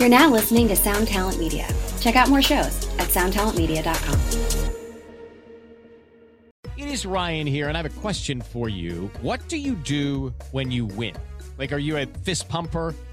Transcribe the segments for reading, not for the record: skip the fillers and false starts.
You're now listening to Sound Talent Media. Check out more shows at soundtalentmedia.com. It is Ryan here, and I have a question for you. What do you do when you win? Like, are you a fist pumper?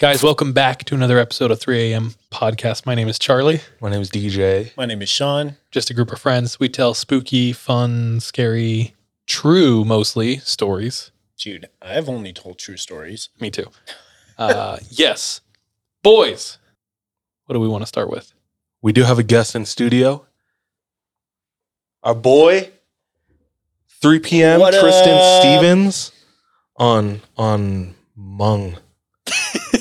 Guys, welcome back to another episode of 3AM Podcast. My name is Charlie. My name is DJ. My name is Sean. Just a group of friends. We tell spooky, fun, scary, true, mostly, stories. Dude, I've only told true stories. Me too. Yes. Boys, what do we want to start with? We do have a guest in studio. Our boy, 3 p.m., what Tristan Stevens on Hmong.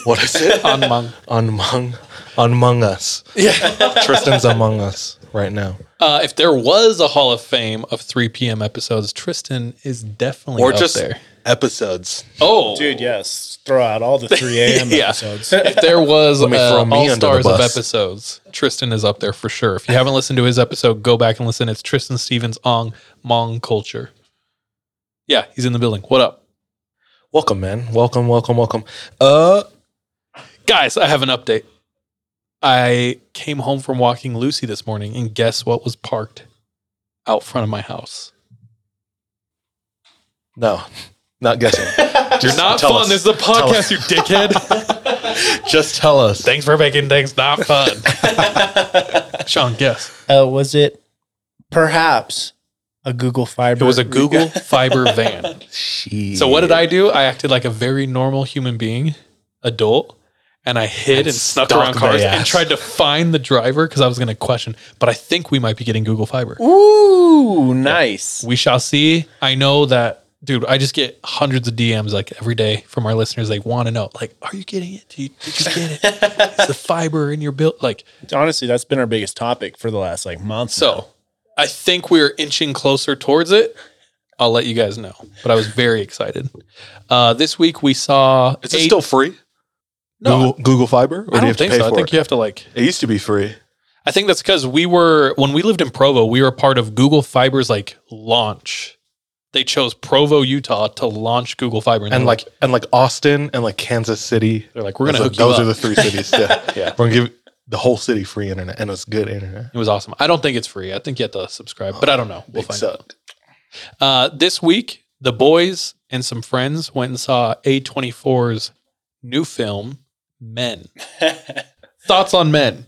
What is it? Among us. Yeah. Tristan's among us right now. If there was a Hall of Fame of 3 p.m. episodes, Tristan is definitely up there. Or just episodes. Oh. Dude, yes. Throw out all the 3 a.m. episodes. If there was all stars of episodes, Tristan is up there for sure. If you haven't listened to his episode, go back and listen. It's Tristan Stevens on Hmong culture. Yeah, he's in the building. What up? Welcome, man. Welcome. Guys, I have an update. I came home from walking Lucy this morning, and guess what was parked out front of my house? No, not guessing. You're not fun. Us. This is a podcast, you dickhead. Just tell us. Thanks for making things not fun. Sean, guess. Was it perhaps... a Google Fiber. It was a Google Fiber van. Shit. So what did I do? I acted like a very normal human being, adult, and I hid and snuck around cars and tried to find the driver because I was going to question. But I think we might be getting Google Fiber. Ooh, nice. Yeah. We shall see. I know that, dude, I just get hundreds of DMs like every day from our listeners. They want to know, like, are you getting it? Did you get it? Is the fiber in your build? Like, honestly, that's been our biggest topic for the last like month. So. Now. I think we're inching closer towards it. I'll let you guys know. But I was very excited. This week we saw... Is it still free? No. Google Fiber? Or I don't think so. I think you have to like... It used to be free. I think that's because when we lived in Provo, we were part of Google Fiber's like launch. They chose Provo, Utah to launch Google Fiber. And like Austin and like Kansas City. They're like, we're going to hook you up. Those are the three cities. Yeah. We're going to give... the whole city free internet, and it's good internet. It was awesome. I don't think it's free. I think you have to subscribe, but I don't know. We'll find out. This week, the boys and some friends went and saw A24's new film, Men. Thoughts on Men?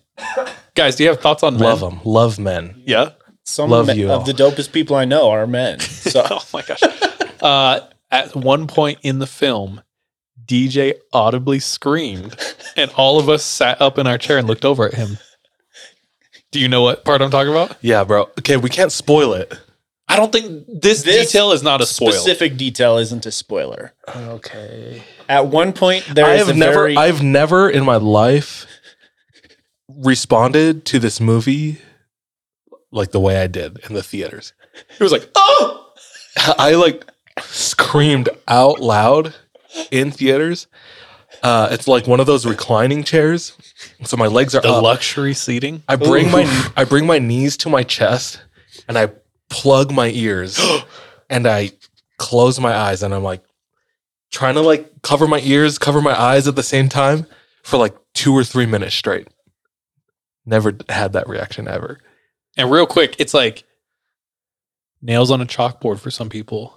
Guys, do you have thoughts on Men? Love them. Love men. Yeah. Some love you of all. The dopest people I know are men. So. Oh, my gosh. At one point in the film, DJ audibly screamed, and all of us sat up in our chair and looked over at him. Do you know what part I'm talking about? Yeah, bro. Okay, we can't spoil it. I don't think this detail is not a spoiler. Specific detail isn't a spoiler. Okay. At one point, I've never in my life responded to this movie like the way I did in the theaters. It was like, oh! I like screamed out loud. In theaters, it's like one of those reclining chairs, so my legs are the luxury seating. I bring my knees to my chest, and I plug my ears, and I close my eyes, and I'm like trying to like cover my ears, cover my eyes at the same time for like 2 or 3 minutes straight. Never had that reaction ever. And real quick, it's like nails on a chalkboard for some people.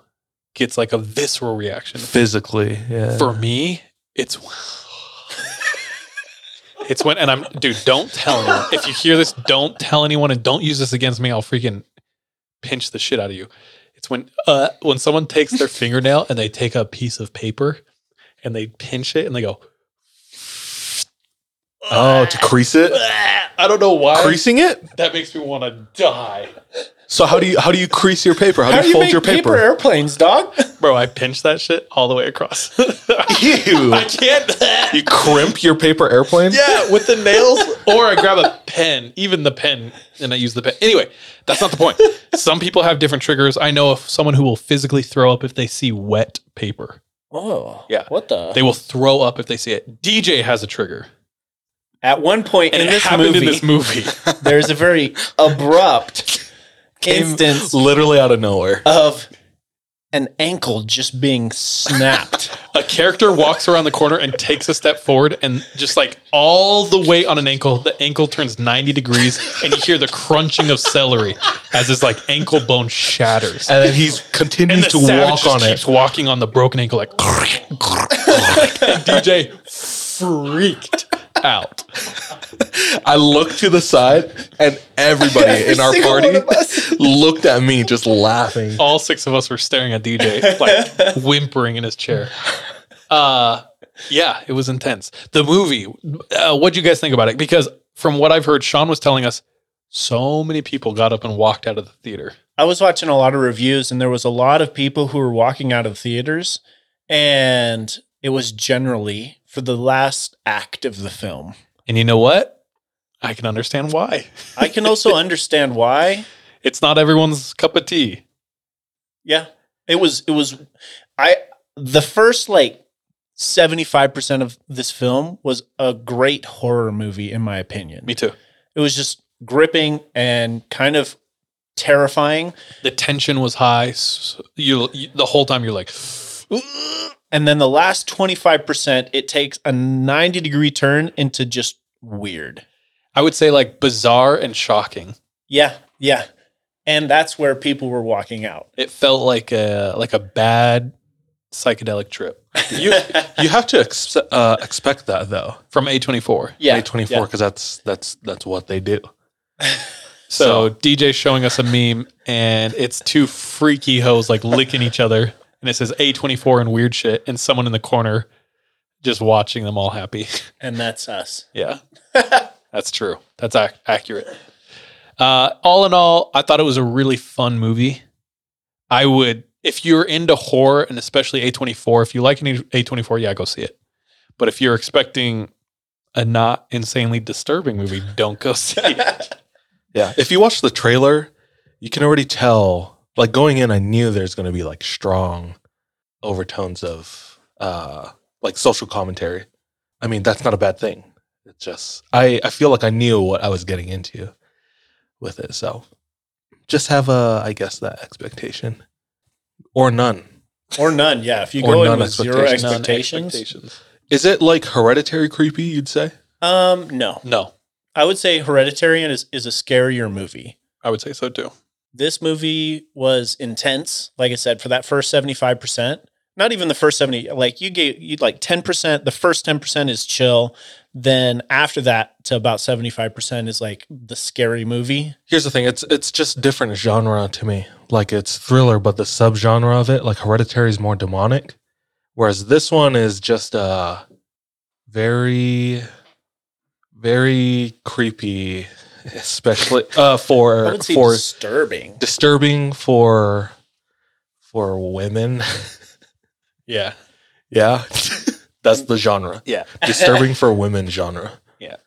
Gets like a visceral reaction. Physically, yeah. For me, it's when, and I'm, dude, don't tell anyone. If you hear this, don't tell anyone and don't use this against me. I'll freaking pinch the shit out of you. It's when someone takes their fingernail and they take a piece of paper and they pinch it and they go, oh, to crease it? I don't know why. Creasing it? That makes me want to die. So how do you crease your paper? How do you fold your paper? Paper airplanes, dog? Bro, I pinch that shit all the way across. Ew. I can't. You crimp your paper airplane? Yeah, with the nails. Or I grab a pen, even the pen, and I use the pen. Anyway, that's not the point. Some people have different triggers. I know of someone who will physically throw up if they see wet paper. Oh, yeah. What the? They will throw up if they see it. DJ has a trigger. At one point in this movie, there's a very abrupt instance, literally out of nowhere, of an ankle just being snapped. A character walks around the corner and takes a step forward, and just like all the weight on an ankle, the ankle turns 90 degrees, and you hear the crunching of celery as his like ankle bone shatters, and then he's continues to walk on it, keeps walking on the broken ankle like. And DJ freaked out. I looked to the side and everybody in our party looked at me just laughing. All six of us were staring at DJ, like whimpering in his chair. Yeah, it was intense. The movie, what do you guys think about it? Because from what I've heard, Sean was telling us so many people got up and walked out of the theater. I was watching a lot of reviews and there was a lot of people who were walking out of theaters, and it was generally for the last act of the film. And you know what? I can understand why. I can also understand why. It's not everyone's cup of tea. Yeah. The first like 75% of this film was a great horror movie, in my opinion. Me too. It was just gripping and kind of terrifying. The tension was high. So you the whole time you're like... And then the last 25%, it takes a 90-degree turn into just weird. I would say like bizarre and shocking. Yeah, yeah. And that's where people were walking out. It felt like a bad psychedelic trip. You have to expect that, though, from A24. Yeah. A24, because that's what they do. So DJ's showing us a meme, and it's two freaky hoes like licking each other. And it says A24 and weird shit, and someone in the corner just watching them all happy. And that's us. Yeah. That's true. That's accurate. All in all, I thought it was a really fun movie. I would, if you're into horror, and especially A24, if you like any A24, yeah, go see it. But if you're expecting a not insanely disturbing movie, don't go see it. Yeah. If you watch the trailer, you can already tell... Like going in, I knew there's going to be like strong overtones of like social commentary. I mean, that's not a bad thing. It's just, I feel like I knew what I was getting into with it. So just have that expectation or none. Or none, yeah. If you go in with zero expectations. Is it like Hereditary creepy, you'd say? No. No. I would say Hereditary is a scarier movie. I would say so too. This movie was intense, like I said, for that first 75%. Not even the first 70, like you'd like 10%. The first 10% is chill. Then after that to about 75% is like the scary movie. Here's the thing. It's just different genre to me. Like it's thriller, but the subgenre of it, like Hereditary is more demonic. Whereas this one is just a very, very creepy, especially for disturbing for women. yeah That's the genre. Yeah. Disturbing for women genre. Yeah.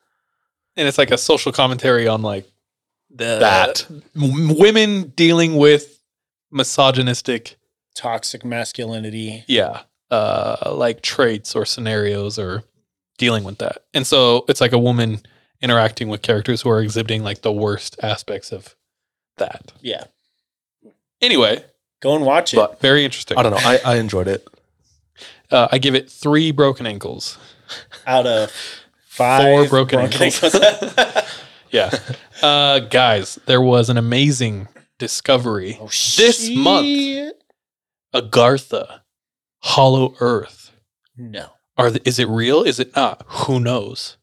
And it's like a social commentary on like women dealing with misogynistic toxic masculinity like traits or scenarios or dealing with that. And so it's like a woman interacting with characters who are exhibiting like the worst aspects of that. Yeah. Anyway, go and watch it. Very interesting. I don't know. I enjoyed it. I give it 3 broken ankles out of 5 4 broken ankles. Yeah. Guys, there was an amazing discovery this month. Agartha, Hollow Earth. No. Is it real? Is it not? Who knows?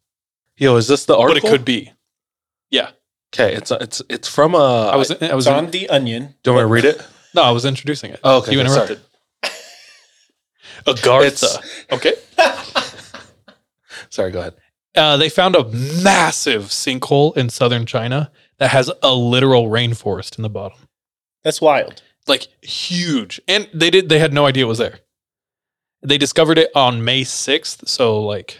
Yo, is this the article? But it could be. Yeah. Okay, it's from a... I was on The Onion. Do you want me to read it? No, I was introducing it. Oh, okay. You interrupted. Agartha. Okay. Sorry, go ahead. They found a massive sinkhole in southern China that has a literal rainforest in the bottom. That's wild. Like huge. And they had no idea it was there. They discovered it on May 6th. So like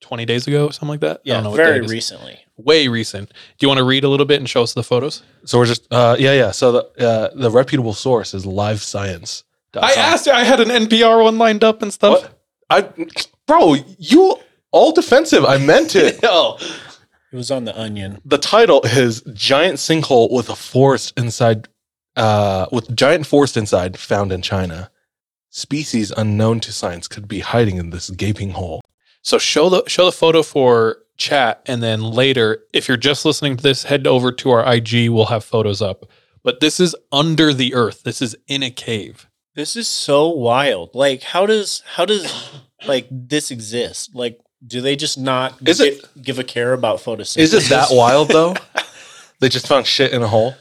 20 days ago or something like that. Yeah, I don't know very recently. Way recent. Do you want to read a little bit and show us the photos? So we're just, So the reputable source is Live Science. I asked you. I had an NPR one lined up and stuff. What? Bro, you all defensive. I meant it. No. It was on The Onion. The title is Giant Sinkhole with a Forest Inside, with Giant Forest Inside Found in China. Species unknown to science could be hiding in this gaping hole. So show the photo for chat, and then later, if you're just listening to this, head over to our IG. We'll have photos up. But this is under the earth. This is in a cave. This is so wild. Like, how does like this exist? Like, do they just not give a care about photosynthesis? Is it that wild though? They just found shit in a hole?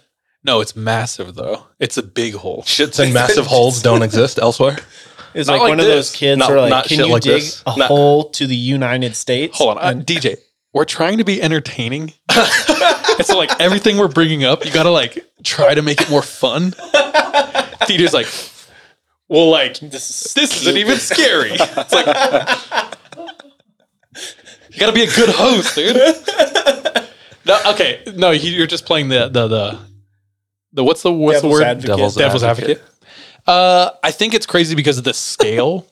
No, it's massive though. It's a big hole. Shits and massive holes don't exist elsewhere. It's like one of those kids who are like, can you dig a hole to the United States? Hold on, DJ. We're trying to be entertaining. It's so, like everything we're bringing up, you gotta like try to make it more fun. DJ's like, well, like this isn't even scary. It's like you gotta be a good host, dude. No, you're just playing the what's the word? Advocate. Devil's advocate. I think it's crazy because of the scale.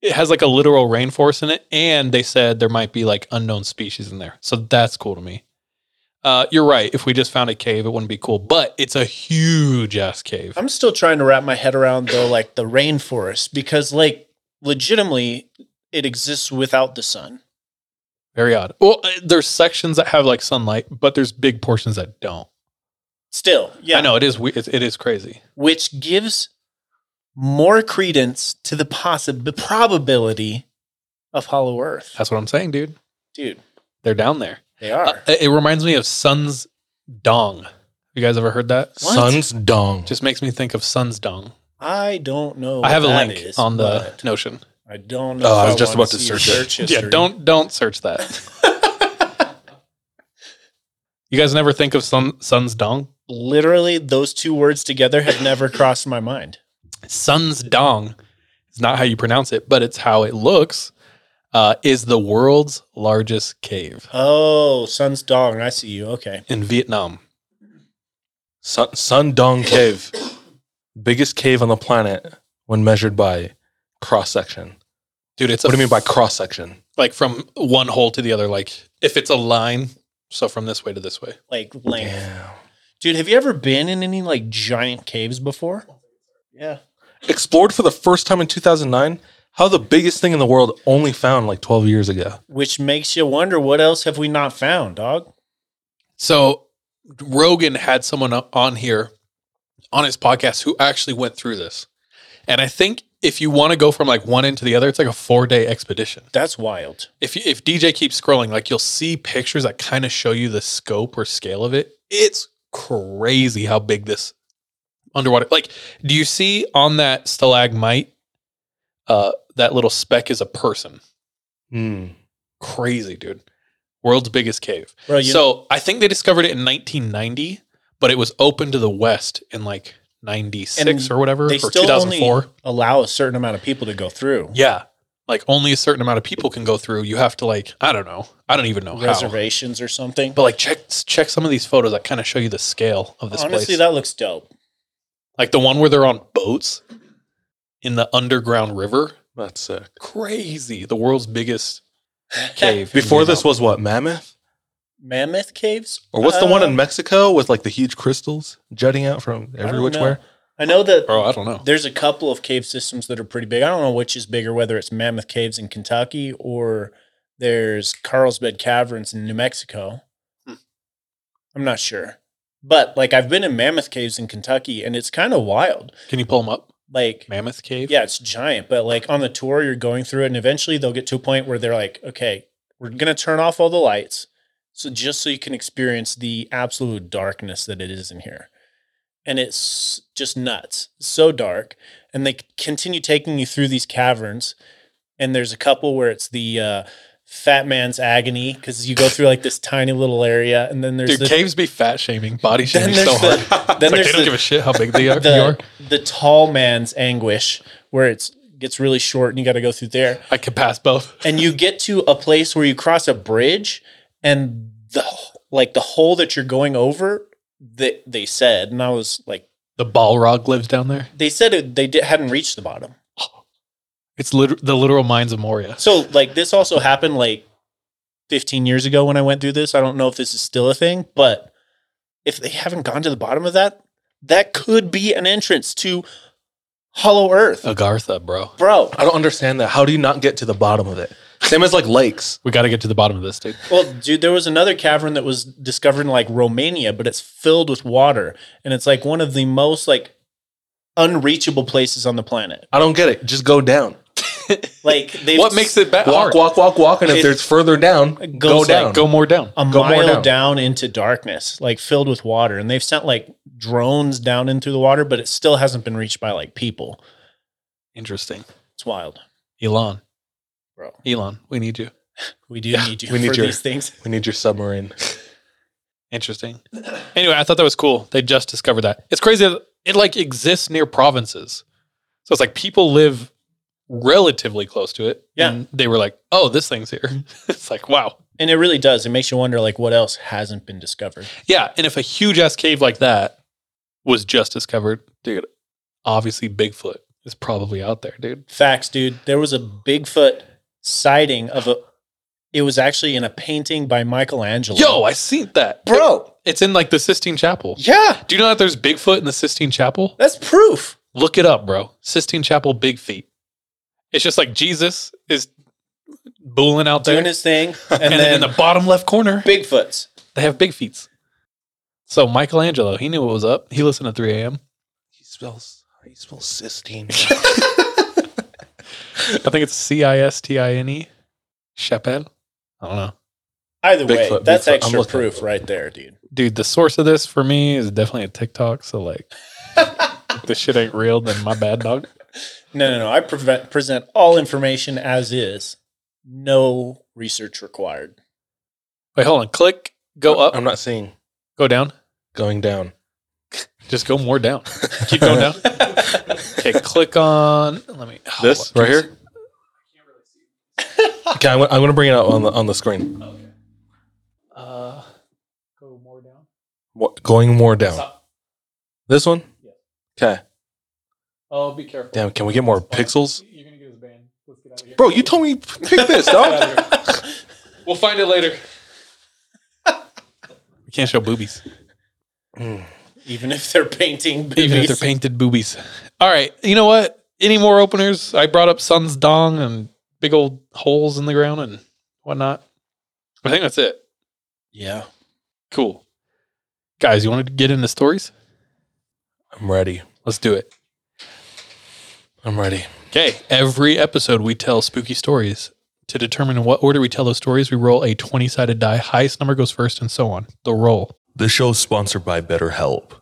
It has like a literal rainforest in it, and they said there might be like unknown species in there. So that's cool to me. You're right. If we just found a cave, it wouldn't be cool, but it's a huge ass cave. I'm still trying to wrap my head around though, like the rainforest, because like legitimately it exists without the sun. Very odd. Well, there's sections that have like sunlight, but there's big portions that don't. Still, yeah, I know it is crazy, which gives more credence to the probability of Hollow Earth. That's what I'm saying, dude. Dude, they're down there. They are. It reminds me of Son's Dong. You guys ever heard that? What? Son's Dong. Just makes me think of Son's Dong. I don't know. I have a link on the Notion. I don't know. Oh, I was just about to search it. Yeah, don't search that. You guys never think of Son's Dong? Literally, those two words together have never crossed my mind. Son's Doong is not how you pronounce it, but it's how it looks. Is the world's largest cave. Oh, Son's Doong. I see you. Okay. In Vietnam. Son Doong Cave. Biggest cave on the planet when measured by cross-section. Dude, what do you mean by cross-section? Like from one hole to the other. Like if it's a line, so from this way to this way. Like length. Damn. Dude, have you ever been in any like giant caves before? Yeah. Explored for the first time in 2009, how the biggest thing in the world only found like 12 years ago. Which makes you wonder, what else have we not found, dog? So Rogan had someone on here on his podcast who actually went through this. And I think if you want to go from like one end to the other, it's like a 4-day expedition. That's wild. If DJ keeps scrolling, like you'll see pictures that kind of show you the scope or scale of it. It's crazy how big this underwater, like, do you see on that stalagmite, that little speck is a person? Crazy, dude. World's biggest cave. Bro, so I think they discovered it in 1990, but it was open to the West in like 96 or whatever, or 2004. Only allow a certain amount of people to go through. Yeah. Like only a certain amount of people can go through. You have to like, I don't know. I don't even know reservations how. Or something. But like check some of these photos that kind of show you the scale of this place. Honestly, that looks dope. Like the one where they're on boats in the underground river. That's sick. Crazy. The world's biggest cave. Before this was what? Mammoth? Mammoth Caves? Or what's the one in Mexico with like the huge crystals jutting out from every which where? I know that I don't know. There's a couple of cave systems that are pretty big. I don't know which is bigger, whether it's Mammoth Caves in Kentucky or there's Carlsbad Caverns in New Mexico. I'm not sure. But, like, I've been in Mammoth Caves in Kentucky, and it's kind of wild. Can you pull them up? Like Mammoth Cave? Yeah, it's giant. But, like, on the tour, you're going through it, and eventually they'll get to a point where they're like, okay, we're going to turn off all the lights so you can experience the absolute darkness that it is in here. And it's just nuts. It's so dark. And they continue taking you through these caverns, and there's a couple where it's the fat man's agony, because you go through like this tiny little area, and then there's caves be fat shaming, body shaming so hard. Then like, they don't give a shit how big they are. The tall man's anguish, where it gets really short, and you got to go through there. I could pass both. And you get to a place where you cross a bridge, and the hole that you're going over, they said, and I was like, the Balrog lives down there. They said hadn't reached the bottom. It's the literal mines of Moria. So, like, this also happened, like, 15 years ago when I went through this. I don't know if this is still a thing, but if they haven't gone to the bottom of that, that could be an entrance to Hollow Earth. Agartha, bro. Bro. I don't understand that. How do you not get to the bottom of it? Same as, like, lakes. We got to get to the bottom of this, dude. Well, dude, there was another cavern that was discovered in, like, Romania, but it's filled with water, and it's, like, one of the most, like, unreachable places on the planet. I don't get it. Just go down. Like, what makes it bad? Walk, and if there's further down, go down. Like, go more down into darkness, like filled with water. And they've sent like drones down into the water, but it still hasn't been reached by like people. Interesting. It's wild. Elon. Bro. Elon, we need you. We do need you for these things. We need your submarine. Interesting. Anyway, I thought that was cool. They just discovered that. It's crazy that it like exists near provinces. So it's like people live relatively close to it. Yeah. And they were like, oh, this thing's here. It's like, wow. And it really does. It makes you wonder, like, what else hasn't been discovered? Yeah. And if a huge ass cave like that was just discovered, dude, obviously Bigfoot is probably out there, dude. Facts, dude. There was a Bigfoot sighting of it was actually in a painting by Michelangelo. Yo, I seen that. Bro. It's in like the Sistine Chapel. Yeah. Do you know that there's Bigfoot in the Sistine Chapel? That's proof. Look it up, bro. Sistine Chapel, big feet. It's just like Jesus is booling out there. Doing his thing. And then in the bottom left corner. Bigfoots. They have big feet. So Michelangelo, he knew what was up. He listened to 3AM. He spells Sistine. I think it's C-I-S-T-I-N-E. Chapelle. I don't know. Either way, that's extra proof right there, dude. Dude, the source of this for me is definitely a TikTok. So, like, if this shit ain't real, then my bad, dog. No. I present all information as is. No research required. Wait, hold on. Click. Go up. I'm not seeing. Go down. Going down. Just go more down. Keep going down. Okay, click on. Let me. Oh, this right here? I can't really see. Okay, I'm going to bring it up on the screen. Okay. Go more down. What, going more down? Stop. This one? Yeah. Okay. Oh, be careful. Damn, can we get more pixels? You're going to get us banned. Let's get out of here. Bro, you told me pick this, dog. We'll find it later. We can't show boobies. Even if they're painting boobies. Even if they're painted boobies. All right. You know what? Any more openers? I brought up Son's Doong and big old holes in the ground and whatnot. I think that's it. Yeah. Cool. Guys, you want to get into stories? I'm ready. Let's do it. I'm ready. Okay. Every episode, we tell spooky stories. To determine in what order we tell those stories, we roll a 20-sided die. Highest number goes first, and so on. The roll. This show is sponsored by BetterHelp.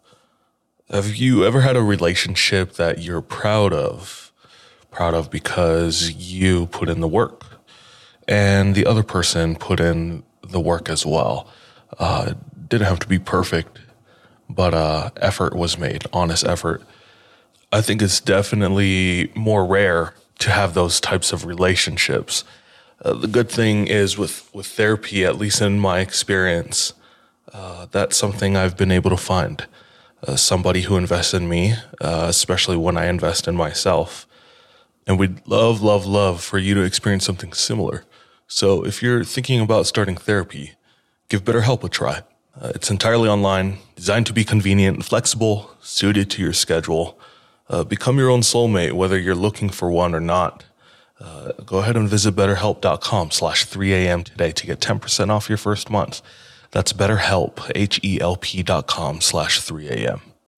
Have you ever had a relationship that you're proud of? Proud of because you put in the work. And the other person put in the work as well. Didn't have to be perfect, but effort was made, honest effort. I think it's definitely more rare to have those types of relationships. The good thing is with therapy, at least in my experience, that's something I've been able to find. Somebody who invests in me, especially when I invest in myself. And we'd love, love, love for you to experience something similar. So if you're thinking about starting therapy, give BetterHelp a try. It's entirely online, designed to be convenient and flexible, suited to your schedule. Become your own soulmate, whether you're looking for one or not. Go ahead and visit BetterHelp.com/3AM today to get 10% off your first month. That's BetterHelp, HELP.com/3AM.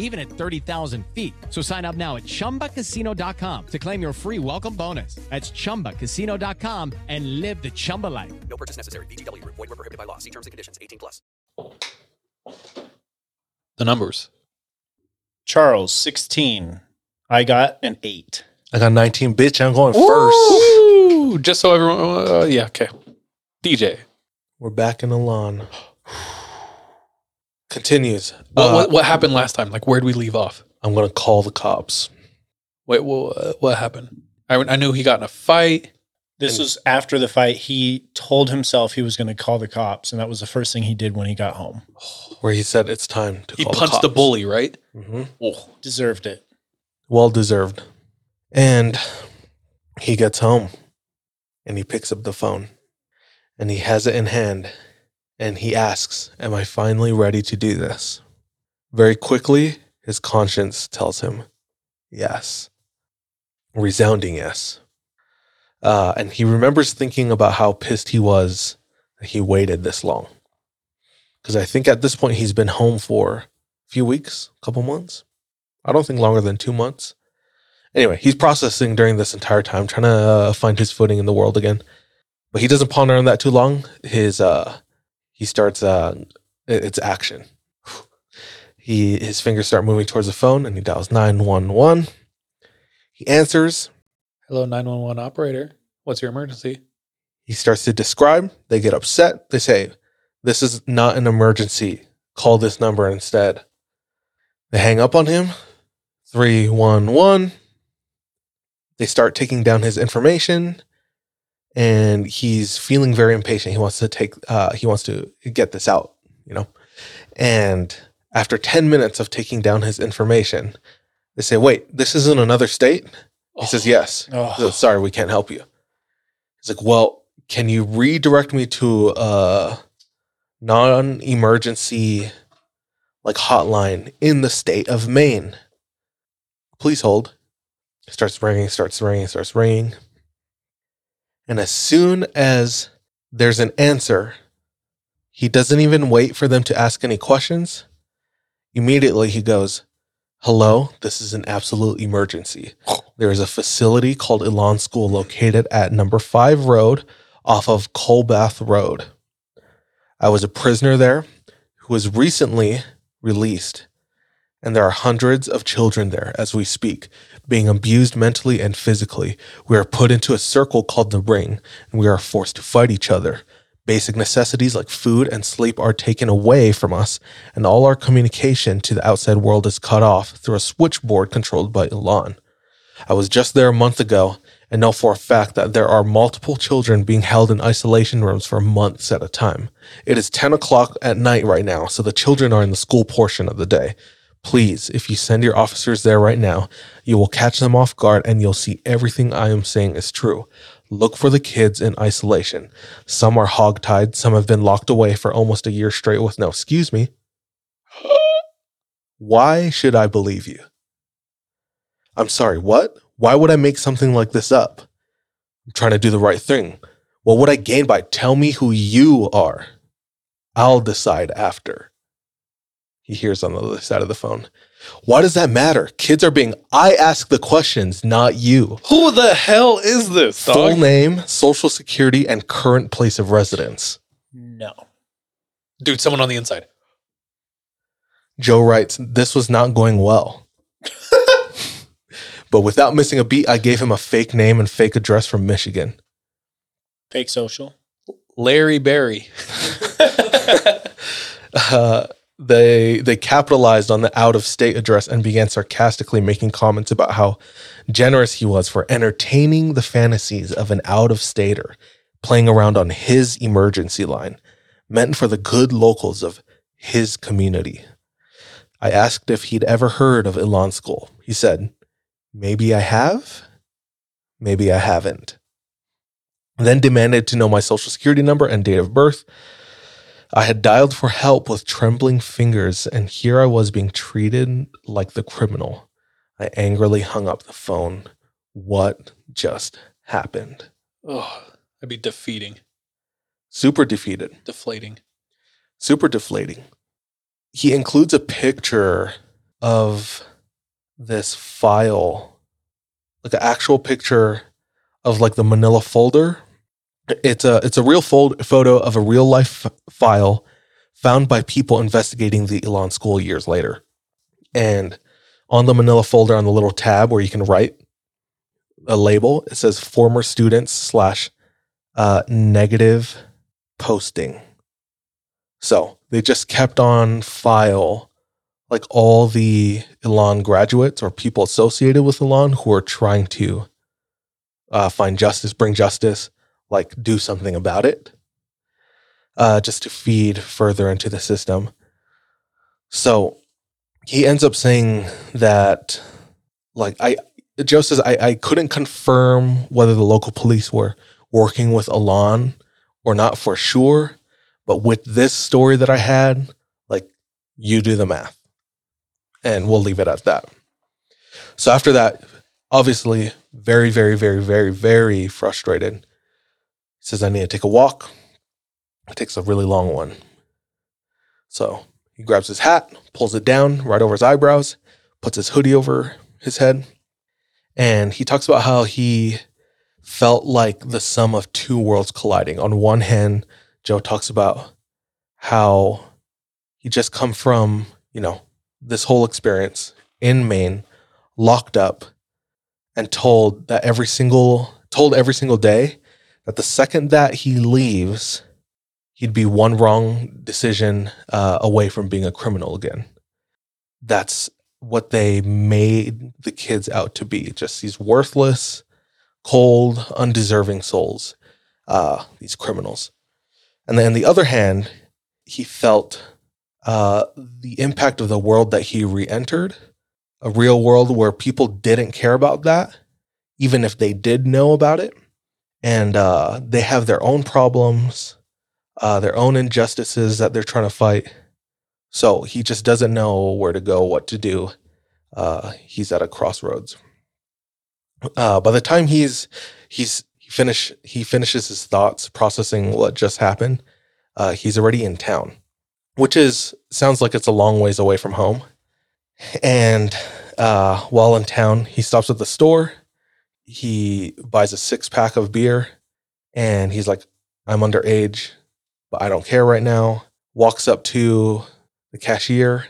even at 30,000 feet. So sign up now at ChumbaCasino.com to claim your free welcome bonus. That's ChumbaCasino.com and live the Chumba life. No purchase necessary. VGW. Void where prohibited by law. See terms and conditions. 18+. The numbers. Charles, 16. I got an 8. I got 19, bitch. I'm going first. Ooh, just so everyone... yeah, okay. DJ. We're back in the lawn. Continues. What happened last time? Like, where'd we leave off? I'm going to call the cops. Wait, what happened? I knew he got in a fight. This was after the fight. He told himself he was going to call the cops, and that was the first thing he did when he got home. Where he said, it's time to call the cops. He punched the bully, right? Mm-hmm. Oh. Deserved it. Well deserved. And he gets home, and he picks up the phone, and he has it in hand, and he asks, am I finally ready to do this? Very quickly, his conscience tells him, yes. Resounding yes. And he remembers thinking about how pissed he was that he waited this long. Because I think at this point, he's been home for a few weeks, a couple months. I don't think longer than 2 months. Anyway, he's processing during this entire time, trying to find his footing in the world again. But he doesn't ponder on that too long. It's action. His fingers start moving towards the phone, and he dials 911. He answers. Hello, 911 operator. What's your emergency? He starts to describe. They get upset. They say, this is not an emergency. Call this number instead. They hang up on him. 311. They start taking down his information, and he's feeling very impatient. He wants to get this out, you know. And after 10 minutes of taking down his information, they say, "Wait, this is in another state?" He says, "Yes." Oh. He says, "Sorry, we can't help you." He's like, "Well, can you redirect me to a non-emergency like hotline in the state of Maine?" Please hold. Starts ringing. And as soon as there's an answer, he doesn't even wait for them to ask any questions. Immediately he goes, hello, this is an absolute emergency. There is a facility called Élan School located at number 5 Road off of Colbath Road. I was a prisoner there who was recently released. And there are hundreds of children there as we speak, being abused mentally and physically. We are put into a circle called the ring, and we are forced to fight each other. Basic necessities like food and sleep are taken away from us, and all our communication to the outside world is cut off through a switchboard controlled by Élan. I was just there a month ago, and know for a fact that there are multiple children being held in isolation rooms for months at a time. It is 10 o'clock at night right now, so the children are in the school portion of the day. Please, if you send your officers there right now, you will catch them off guard and you'll see everything I am saying is true. Look for the kids in isolation. Some are hogtied. Some have been locked away for almost a year straight with no excuse me. Why should I believe you? I'm sorry, what? Why would I make something like this up? I'm trying to do the right thing. What would I gain by tell me who you are? I'll decide after. He hears on the other side of the phone. Why does that matter? Kids are being... I ask the questions, not you. Who the hell is this, dog? Full name, social security, and current place of residence. No. Dude, someone on the inside. Joe writes, this was not going well. But without missing a beat, I gave him a fake name and fake address from Michigan. Fake social. Larry Berry. They capitalized on the out-of-state address and began sarcastically making comments about how generous he was for entertaining the fantasies of an out-of-stater playing around on his emergency line, meant for the good locals of his community. I asked if he'd ever heard of Élan School. He said, maybe I have, maybe I haven't. Then demanded to know my social security number and date of birth. I had dialed for help with trembling fingers, and here I was being treated like the criminal. I angrily hung up the phone. What just happened? Oh, that'd be defeating. Super defeated. Deflating. Super deflating. He includes a picture of this file, like an actual picture of like the manila folder. It's a real photo of a real life file found by people investigating the Élan School years later. And on the manila folder, on the little tab where you can write a label, it says former students /negative posting. So they just kept on file like all the Élan graduates or people associated with Élan who are trying to find justice, bring justice, like do something about it, just to feed further into the system. So he ends up saying that, like, Joe says, I couldn't confirm whether the local police were working with Élan or not for sure, but with this story that I had, like, you do the math. And we'll leave it at that. So after that, obviously, very, very, very, very, very frustrated. He says, I need to take a walk. It takes a really long one. So he grabs his hat, pulls it down right over his eyebrows, puts his hoodie over his head. And he talks about how he felt like the sum of two worlds colliding. On one hand, Joe talks about how he just come from, you know, this whole experience in Maine, locked up, and told every single day that the second that he leaves, he'd be one wrong decision away from being a criminal again. That's what they made the kids out to be, just these worthless, cold, undeserving souls, these criminals. And then on the other hand, he felt the impact of the world that he re-entered, a real world where people didn't care about that, even if they did know about it. And they have their own problems, their own injustices that they're trying to fight. So he just doesn't know where to go, what to do. He's at a crossroads. By the time he finishes his thoughts, processing what just happened, he's already in town, which sounds like it's a long ways away from home. And while in town, he stops at the store. He buys a 6-pack of beer, and he's like, I'm underage, but I don't care right now. Walks up to the cashier.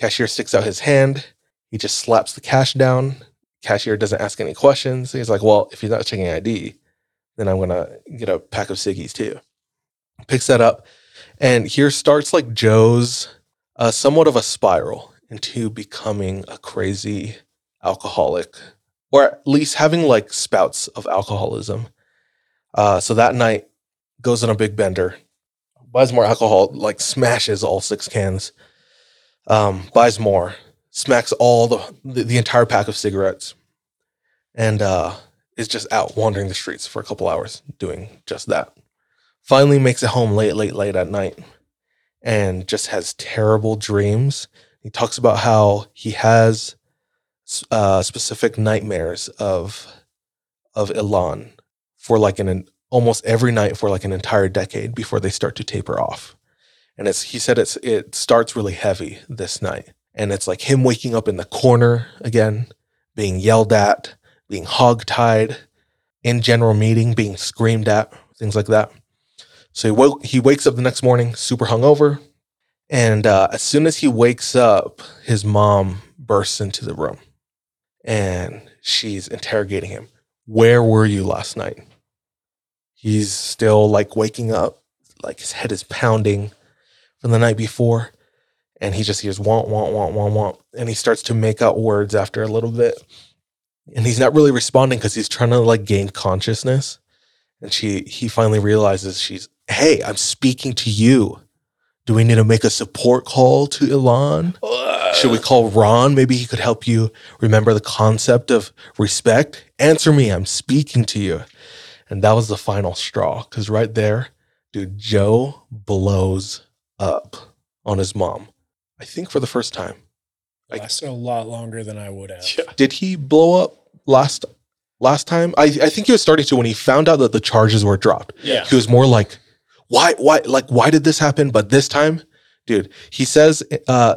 Cashier sticks out his hand. He just slaps the cash down. Cashier doesn't ask any questions. He's like, well, if you're not checking ID, then I'm going to get a pack of ciggies too. Picks that up. And here starts like Joe's somewhat of a spiral into becoming a crazy alcoholic, or at least having like spouts of alcoholism. So that night goes on a big bender, buys more alcohol, like smashes all 6 cans, buys more, smacks all the entire pack of cigarettes, and is just out wandering the streets for a couple hours doing just that. Finally makes it home late at night and just has terrible dreams. He talks about how he has specific nightmares of Élan for like an almost every night for like an entire decade before they start to taper off. And he said it starts really heavy this night. And it's like him waking up in the corner again, being yelled at, being hogtied, in general meeting, being screamed at, things like that. So he wakes up the next morning, super hungover. And as soon as he wakes up, his mom bursts into the room. And she's interrogating him. Where were you last night? He's still like waking up, like his head is pounding from the night before. And he just hears womp, womp, womp. And he starts to make out words after a little bit. And he's not really responding because he's trying to like gain consciousness. And he finally realizes hey, I'm speaking to you. Do we need to make a support call to Élan? Should we call Ron? Maybe he could help you remember the concept of respect. Answer me. I'm speaking to you. And that was the final straw. Because right there, dude, Joe blows up on his mom. I think for the first time. Lasted a lot longer than I would have. Yeah. Did he blow up last time? I think he was starting to when he found out that the charges were dropped. Yeah. He was more like, why did this happen? But this time, dude, he says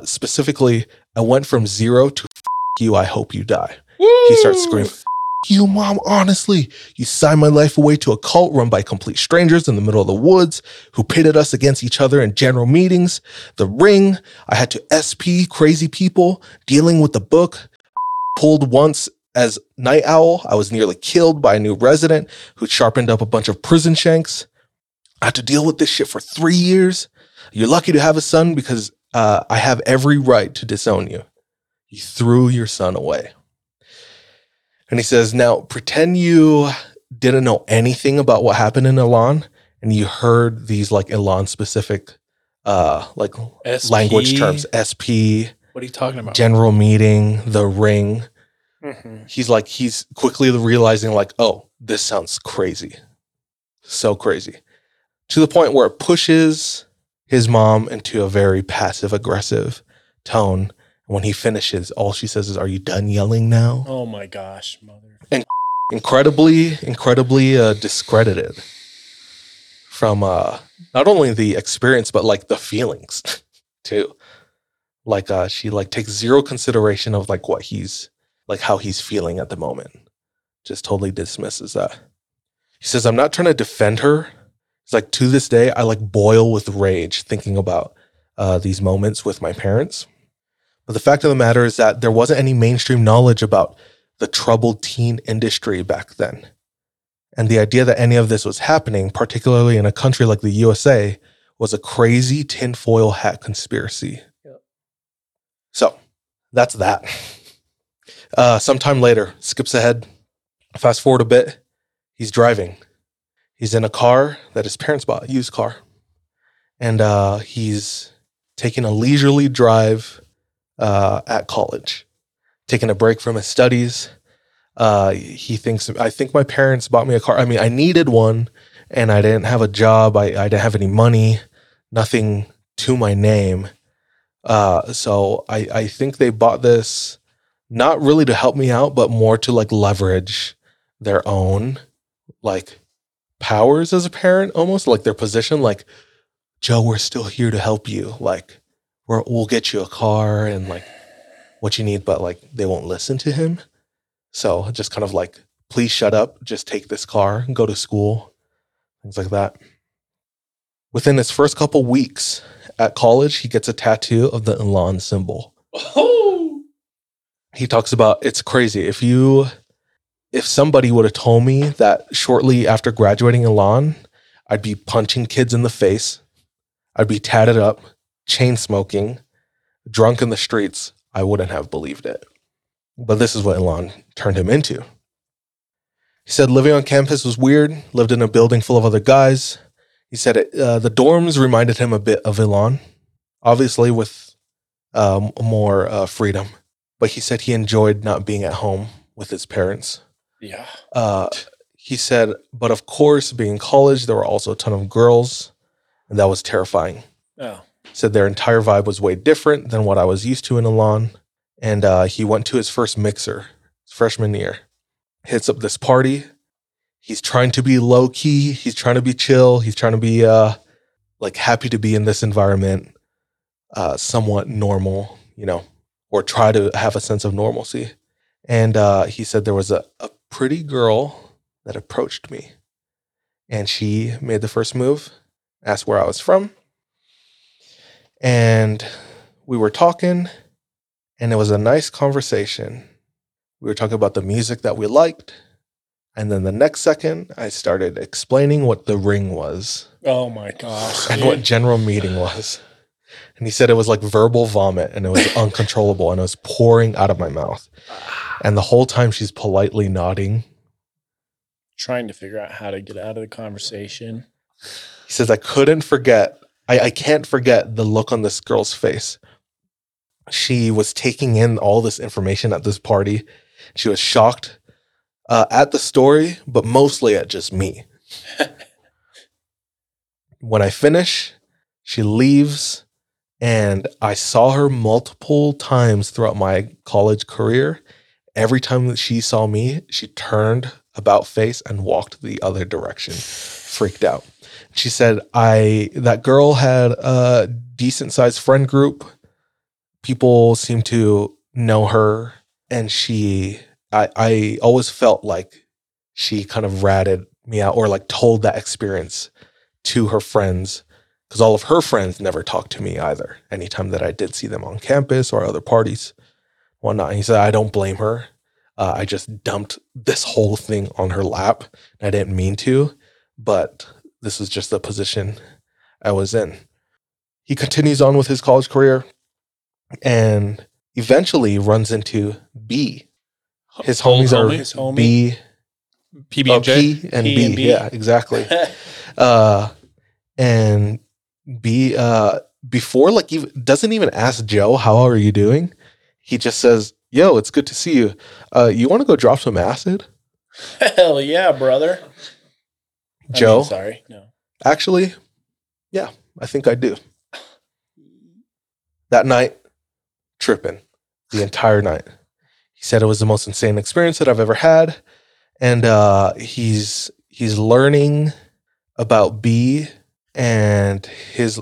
specifically, I went from zero to you, I hope you die. Woo! He starts screaming, you, Mom, honestly, you signed my life away to a cult run by complete strangers in the middle of the woods who pitted us against each other in general meetings. The ring, I had to SP crazy people dealing with the book. Pulled once as night owl, I was nearly killed by a new resident who sharpened up a bunch of prison shanks. I had to deal with this shit for 3 years. You're lucky to have a son because I have every right to disown you. You threw your son away. And he says, now pretend you didn't know anything about what happened in Élan and you heard these like Élan specific like SP. Language terms. SP. What are you talking about? General meeting, the ring. Mm-hmm. He's quickly realizing like, oh, this sounds crazy. So crazy. To the point where it pushes his mom into a very passive aggressive tone. When he finishes, all she says is, are you done yelling now? Oh my gosh, mother. And incredibly discredited from not only the experience, but like the feelings too. Like she like takes zero consideration of like what he's, like how he's feeling at the moment. Just totally dismisses that. He says, I'm not trying to defend her. He's like, to this day, I like boil with rage thinking about these moments with my parents. But the fact of the matter is that there wasn't any mainstream knowledge about the troubled teen industry back then. And the idea that any of this was happening, particularly in a country like the USA, was a crazy tinfoil hat conspiracy. Yep. So that's that. Sometime later, skips ahead, fast forward a bit. He's driving. He's in a car that his parents bought, a used car. And he's taking a leisurely drive at college, taking a break from his studies. He thinks, I think my parents bought me a car. I mean, I needed one and I didn't have a job. I didn't have any money, nothing to my name. So I think they bought this not really to help me out, but more to like leverage their own like powers as a parent, almost like their position, like, Joe, we're still here to help you. Like, we'll get you a car and like what you need, but like they won't listen to him. So just kind of like, please shut up. Just take this car and go to school. Things like that. Within his first couple weeks at college, he gets a tattoo of the Élan symbol. Oh! He talks about, it's crazy. If somebody would have told me that shortly after graduating Élan, I'd be punching kids in the face. I'd be tatted up. Chain smoking, drunk in the streets, I wouldn't have believed it. But this is what Élan turned him into. He said living on campus was weird, lived in a building full of other guys. He said the dorms reminded him a bit of Élan, obviously with more freedom. But he said he enjoyed not being at home with his parents. Yeah. He said, but of course, being in college, there were also a ton of girls, and that was terrifying. Oh. Said their entire vibe was way different than what I was used to in Élan. And he went to his first mixer, his freshman year. Hits up this party. He's trying to be low-key. He's trying to be chill. He's trying to be like happy to be in this environment, somewhat normal, you know, or try to have a sense of normalcy. And he said there was a pretty girl that approached me. And she made the first move, asked where I was from. And we were talking, and it was a nice conversation. We were talking about the music that we liked. And then the next second, I started explaining what the ring was. Oh, my gosh. And what general meeting was. And he said it was like verbal vomit, and it was uncontrollable, and it was pouring out of my mouth. And the whole time, she's politely nodding. Trying to figure out how to get out of the conversation. He says, I couldn't forget. I can't forget the look on this girl's face. She was taking in all this information at this party. She was shocked at the story, but mostly at just me. When I finish, she leaves, and I saw her multiple times throughout my college career. Every time that she saw me, she turned about face and walked the other direction, freaked out. She said, that girl had a decent-sized friend group, people seem to know her, and I always felt like she kind of ratted me out, or like told that experience to her friends, because all of her friends never talked to me either. Anytime that I did see them on campus or other parties, whatnot. And he said, I don't blame her. I just dumped this whole thing on her lap. And I didn't mean to, but this was just the position I was in. He continues on with his college career and eventually runs into B. His homies are his homie. B, PB&J, P and B. Yeah, exactly. And B, before, like, even doesn't even ask Joe, how are you doing? He just says, yo, it's good to see you. You want to go drop some acid? Hell yeah, brother. Joe? I mean, sorry, no. Actually, yeah, I think I do. That night, tripping the entire night. He said it was the most insane experience that I've ever had. And he's learning about B, and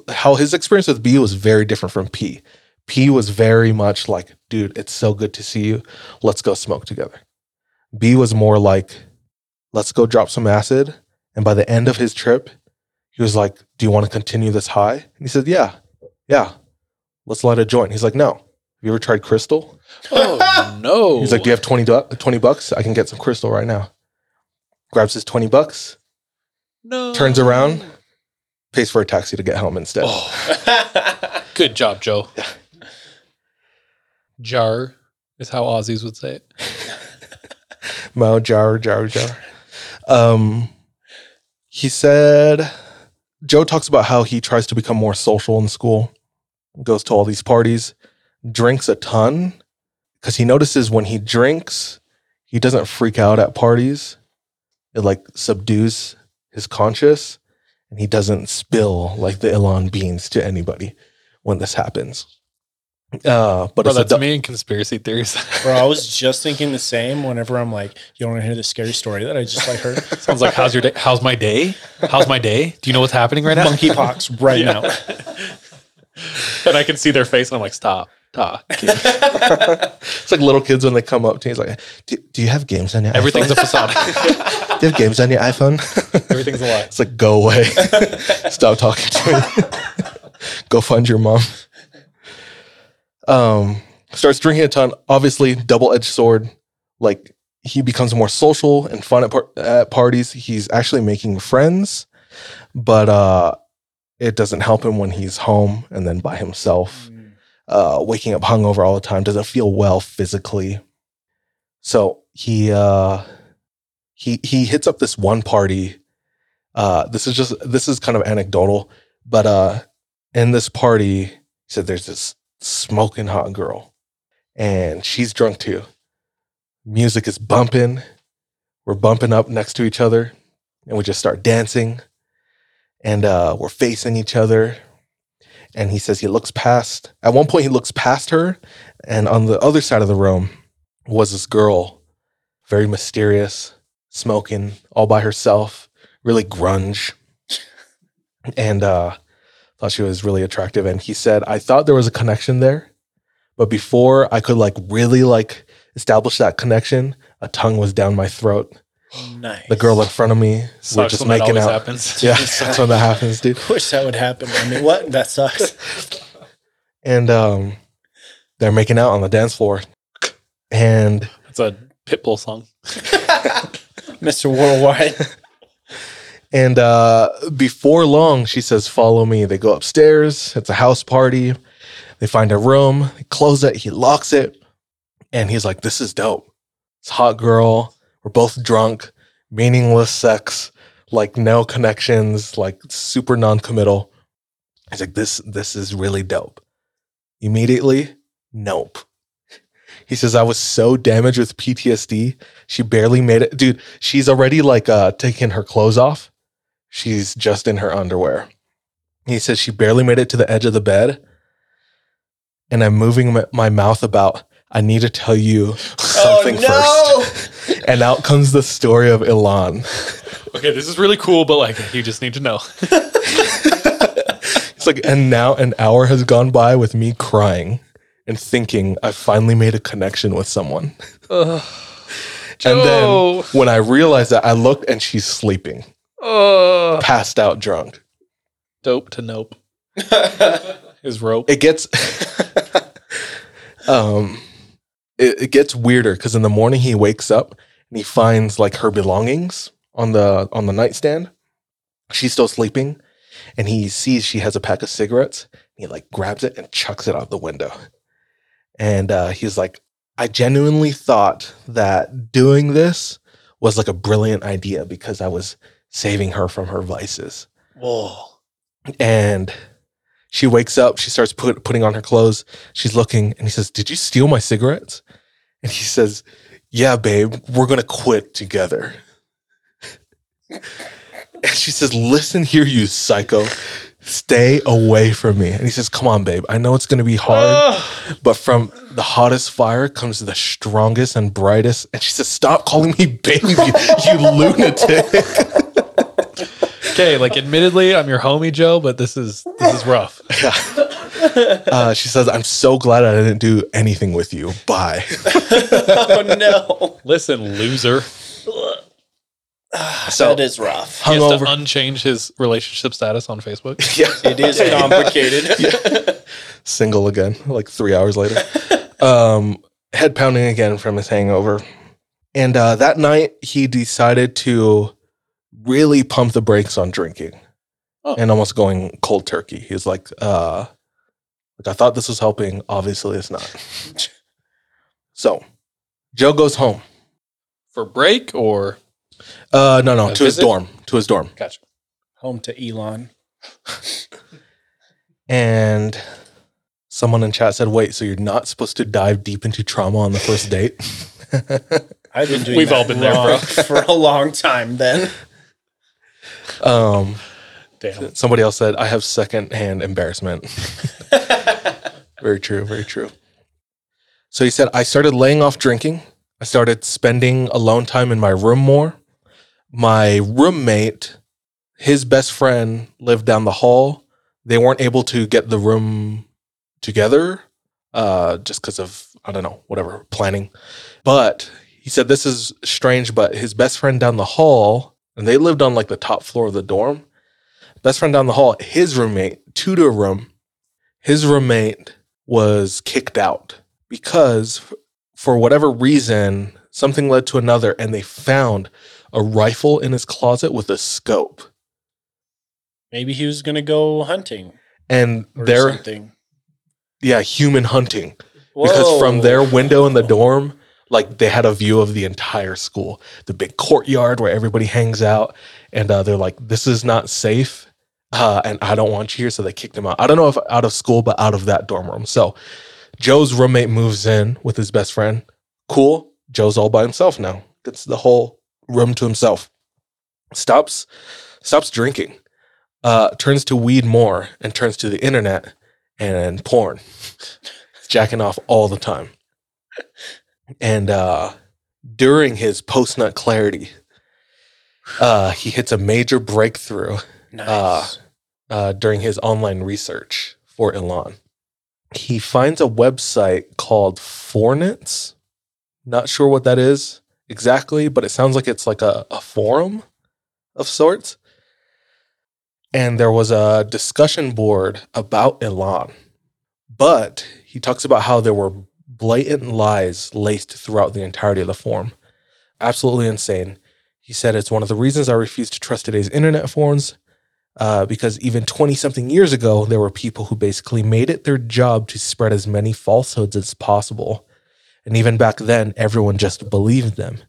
how his experience with B was very different from P. P was very much like, dude, it's so good to see you. Let's go smoke together. B was more like, let's go drop some acid. And by the end of his trip, he was like, do you want to continue this high? And he said, yeah. Let's light a joint. He's like, no. Have you ever tried crystal? Oh, no. He's like, do you have $20? I can get some crystal right now. Grabs his $20. No. Turns around, pays for a taxi to get home instead. Oh. Good job, Joe. Yeah. Jar is how Aussies would say it. Mo, jar. He said, Joe talks about how he tries to become more social in school. Goes to all these parties, drinks a ton, because he notices when he drinks, he doesn't freak out at parties. It like subdues his conscience, and he doesn't spill like the Élan beans to anybody when this happens. That's me and conspiracy theories. Bro, I was just thinking the same whenever I'm like, you don't want to hear the scary story that I just like heard. Sounds like, how's your day? How's my day? Do you know what's happening right now? Monkeypox right now. And I can see their face, and I'm like, stop. It's like little kids when they come up to me. He's like, do you have games on your iPhone? Everything's a facade. Do you have games on your iPhone? Everything's a lie. It's like, go away. Stop talking to me. Go find your mom. Starts drinking a ton. Obviously, double-edged sword. Like, he becomes more social and fun at parties. He's actually making friends. But, it doesn't help him when he's home and then by himself, waking up hungover all the time, doesn't feel well physically. So he hits up this one party. This is kind of anecdotal, but in this party, he said there's this smoking hot girl, and she's drunk too. Music is bumping. We're bumping up next to each other, and we just start dancing. And we're facing each other. And he says at one point he looks past her. And on the other side of the room was this girl, very mysterious, smoking all by herself, really grunge. And thought she was really attractive. And he said, I thought there was a connection there. But before I could really establish that connection, a tongue was down my throat. Nice. The girl in front of me, we're just making out. Happens. Yeah, that's when that happens, dude. Wish that would happen. I mean, what? That sucks. And they're making out on the dance floor, and that's a Pitbull song, Mr. Worldwide. And before long, she says, "Follow me." They go upstairs. It's a house party. They find a room. They close it. He locks it, and he's like, "This is dope. It's a hot girl." We're both drunk, meaningless sex, like no connections, like super non-committal. He's like, this is really dope. Immediately, nope. He says, I was so damaged with PTSD. She barely made it. Dude, she's already taking her clothes off. She's just in her underwear. He says, she barely made it to the edge of the bed. And I'm moving my mouth about, I need to tell you something first. And out comes the story of Élan. Okay, this is really cool, but you just need to know. It's like, and now an hour has gone by with me crying and thinking I finally made a connection with someone. And then when I realized that, I looked and she's sleeping. Passed out drunk. Dope to nope. His rope. It gets it gets weirder because in the morning he wakes up and he finds like her belongings on the nightstand. She's still sleeping and he sees she has a pack of cigarettes. He like grabs it and chucks it out the window. And he's like, I genuinely thought that doing this was like a brilliant idea because I was saving her from her vices. Whoa. And she wakes up. She starts putting on her clothes. She's looking and he says, did you steal my cigarettes? And he says, yeah, babe, we're going to quit together. And she says, listen here, you psycho. Stay away from me. And he says, come on, babe. I know it's going to be hard, but from the hottest fire comes the strongest and brightest. And she says, stop calling me babe, you lunatic. Okay, like admittedly, I'm your homie, Joe, but this is rough. Yeah. She says, I'm so glad I didn't do anything with you. Bye. Oh, no. Listen, loser. So that is rough. He has to unchange his relationship status on Facebook. Yeah. It is complicated. Yeah. Single again, like 3 hours later. Head pounding again from his hangover. And that night, he decided to really pump the brakes on drinking and almost going cold turkey. He's like, I thought this was helping. Obviously, it's not. So, Joe goes home. For break or... No, to visit? His dorm. To his dorm. Gotcha. Home to Elon. And someone in chat said, wait, so you're not supposed to dive deep into trauma on the first date? I've been doing all been there, bro. For a long time then. Damn. Somebody else said, I have secondhand embarrassment. Very true, very true. So he said, I started laying off drinking. I started spending alone time in my room more. My roommate, his best friend, lived down the hall. They weren't able to get the room together just because of, I don't know, whatever, planning. But he said, this is strange, but his best friend down the hall, and they lived on like the top floor of the dorm. Best friend down the hall, his roommate, tutor room, his roommate was kicked out because for whatever reason, something led to another, and they found a rifle in his closet with a scope. Maybe he was going to go hunting. And they're something. Yeah, human hunting. Whoa. Because from their window in the dorm, like they had a view of the entire school, the big courtyard where everybody hangs out. And they're like, this is not safe. And I don't want you here. So they kicked him out. I don't know if out of school, but out of that dorm room. So Joe's roommate moves in with his best friend. Cool. Joe's all by himself now. It's the whole room to himself. Stops drinking, turns to weed more, and turns to the internet and porn. He's jacking off all the time. And during his post-nut clarity, he hits a major breakthrough. Nice. During his online research for Élan. He finds a website called Fornits. Not sure what that is exactly, but it sounds like it's like a forum of sorts. And there was a discussion board about Élan. But he talks about how there were blatant lies laced throughout the entirety of the forum. Absolutely insane. He said, it's one of the reasons I refuse to trust today's internet forums, because even 20-something years ago, there were people who basically made it their job to spread as many falsehoods as possible. And even back then, everyone just believed them. He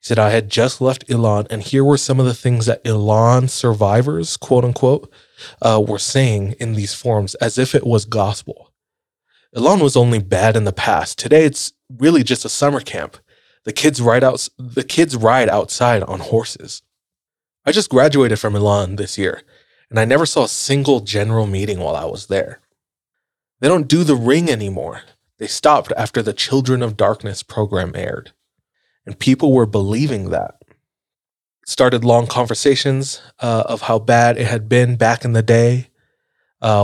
said, I had just left Élan, and here were some of the things that Élan survivors, quote unquote, were saying in these forums as if it was gospel. Élan was only bad in the past. Today, it's really just a summer camp. The kids ride outside on horses. I just graduated from Élan this year, and I never saw a single general meeting while I was there. They don't do the ring anymore. They stopped after the Children of Darkness program aired, and people were believing that. Started long conversations of how bad it had been back in the day,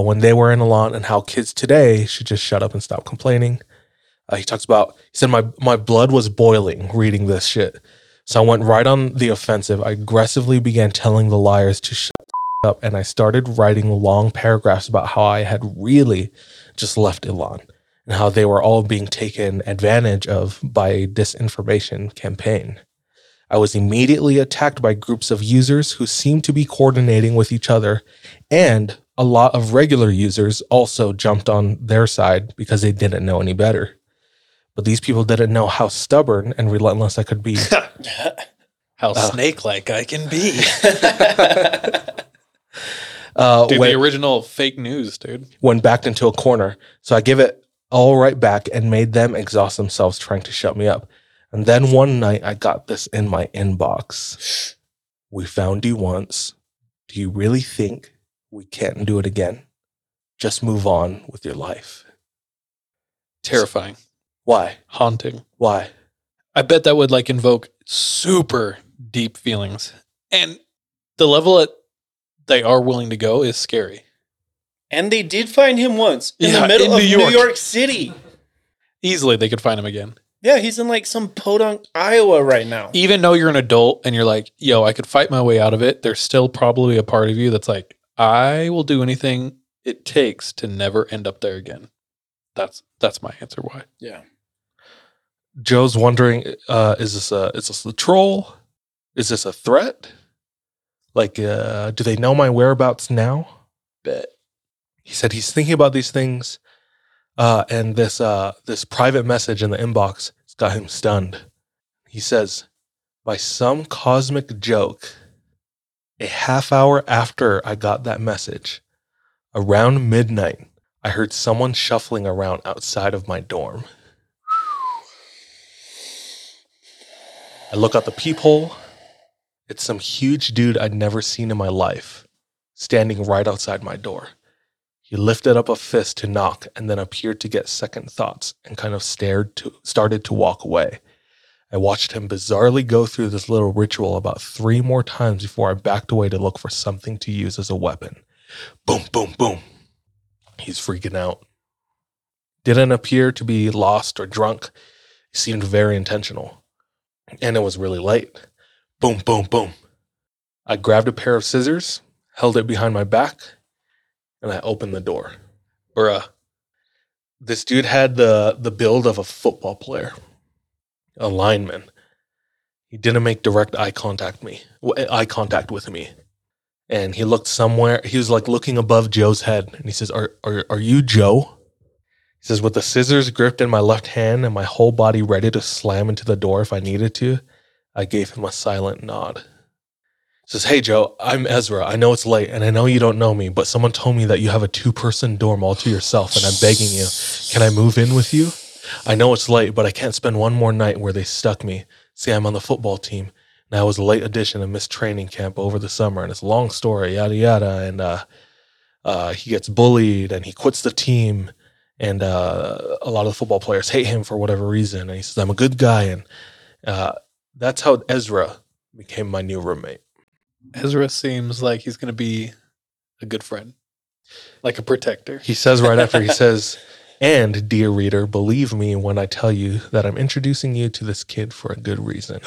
when they were in the lawn and how kids today should just shut up and stop complaining. He talks about, he said, my blood was boiling reading this shit. So I went right on the offensive. I aggressively began telling the liars to shut up, and I started writing long paragraphs about how I had really just left Élan and how they were all being taken advantage of by a disinformation campaign. I was immediately attacked by groups of users who seemed to be coordinating with each other, and a lot of regular users also jumped on their side because they didn't know any better. But these people didn't know how stubborn and relentless I could be. How snake-like I can be. The original fake news, dude. When backed into a corner. So I give it all right back and made them exhaust themselves trying to shut me up. And then one night I got this in my inbox. We found you once. Do you really think we can't do it again? Just move on with your life. Terrifying. Why? Haunting. Why? I bet that would like invoke super deep feelings. And the level that they are willing to go is scary. And they did find him once in the middle of New York City. Easily they could find him again. Yeah, he's in like some podunk Iowa right now. Even though you're an adult and you're like, yo, I could fight my way out of it, there's still probably a part of you that's like, I will do anything it takes to never end up there again. That's my answer why. Yeah. Joe's wondering, is this a troll? Is this a threat? Like, do they know my whereabouts now? Bet. He said he's thinking about these things. And this private message in the inbox has got him stunned. He says, by some cosmic joke, a half hour after I got that message, around midnight, I heard someone shuffling around outside of my dorm. I look out the peephole. It's some huge dude I'd never seen in my life, standing right outside my door. He lifted up a fist to knock and then appeared to get second thoughts and kind of started to walk away. I watched him bizarrely go through this little ritual about 3 more times before I backed away to look for something to use as a weapon. Boom, boom, boom. He's freaking out. Didn't appear to be lost or drunk. He seemed very intentional. And it was really late. Boom, boom, boom. I grabbed a pair of scissors, held it behind my back, and I opened the door. Bruh. This dude had the build of a football player. A lineman. He didn't make direct eye contact with me. And he looked somewhere. He was like looking above Joe's head. And he says, Are you Joe? He says, with the scissors gripped in my left hand and my whole body ready to slam into the door if I needed to, I gave him a silent nod. Says, hey, Joe, I'm Ezra. I know it's late, and I know you don't know me, but someone told me that you have a 2-person dorm all to yourself, and I'm begging you. Can I move in with you? I know it's late, but I can't spend one more night where they stuck me. See, I'm on the football team, and I was a late addition and missed training camp over the summer, and it's a long story, yada, yada, and he gets bullied, and he quits the team, and a lot of the football players hate him for whatever reason, and he says, I'm a good guy, and that's how Ezra became my new roommate. Ezra seems like he's going to be a good friend, like a protector. He says right after, he says, and dear reader, believe me when I tell you that I'm introducing you to this kid for a good reason.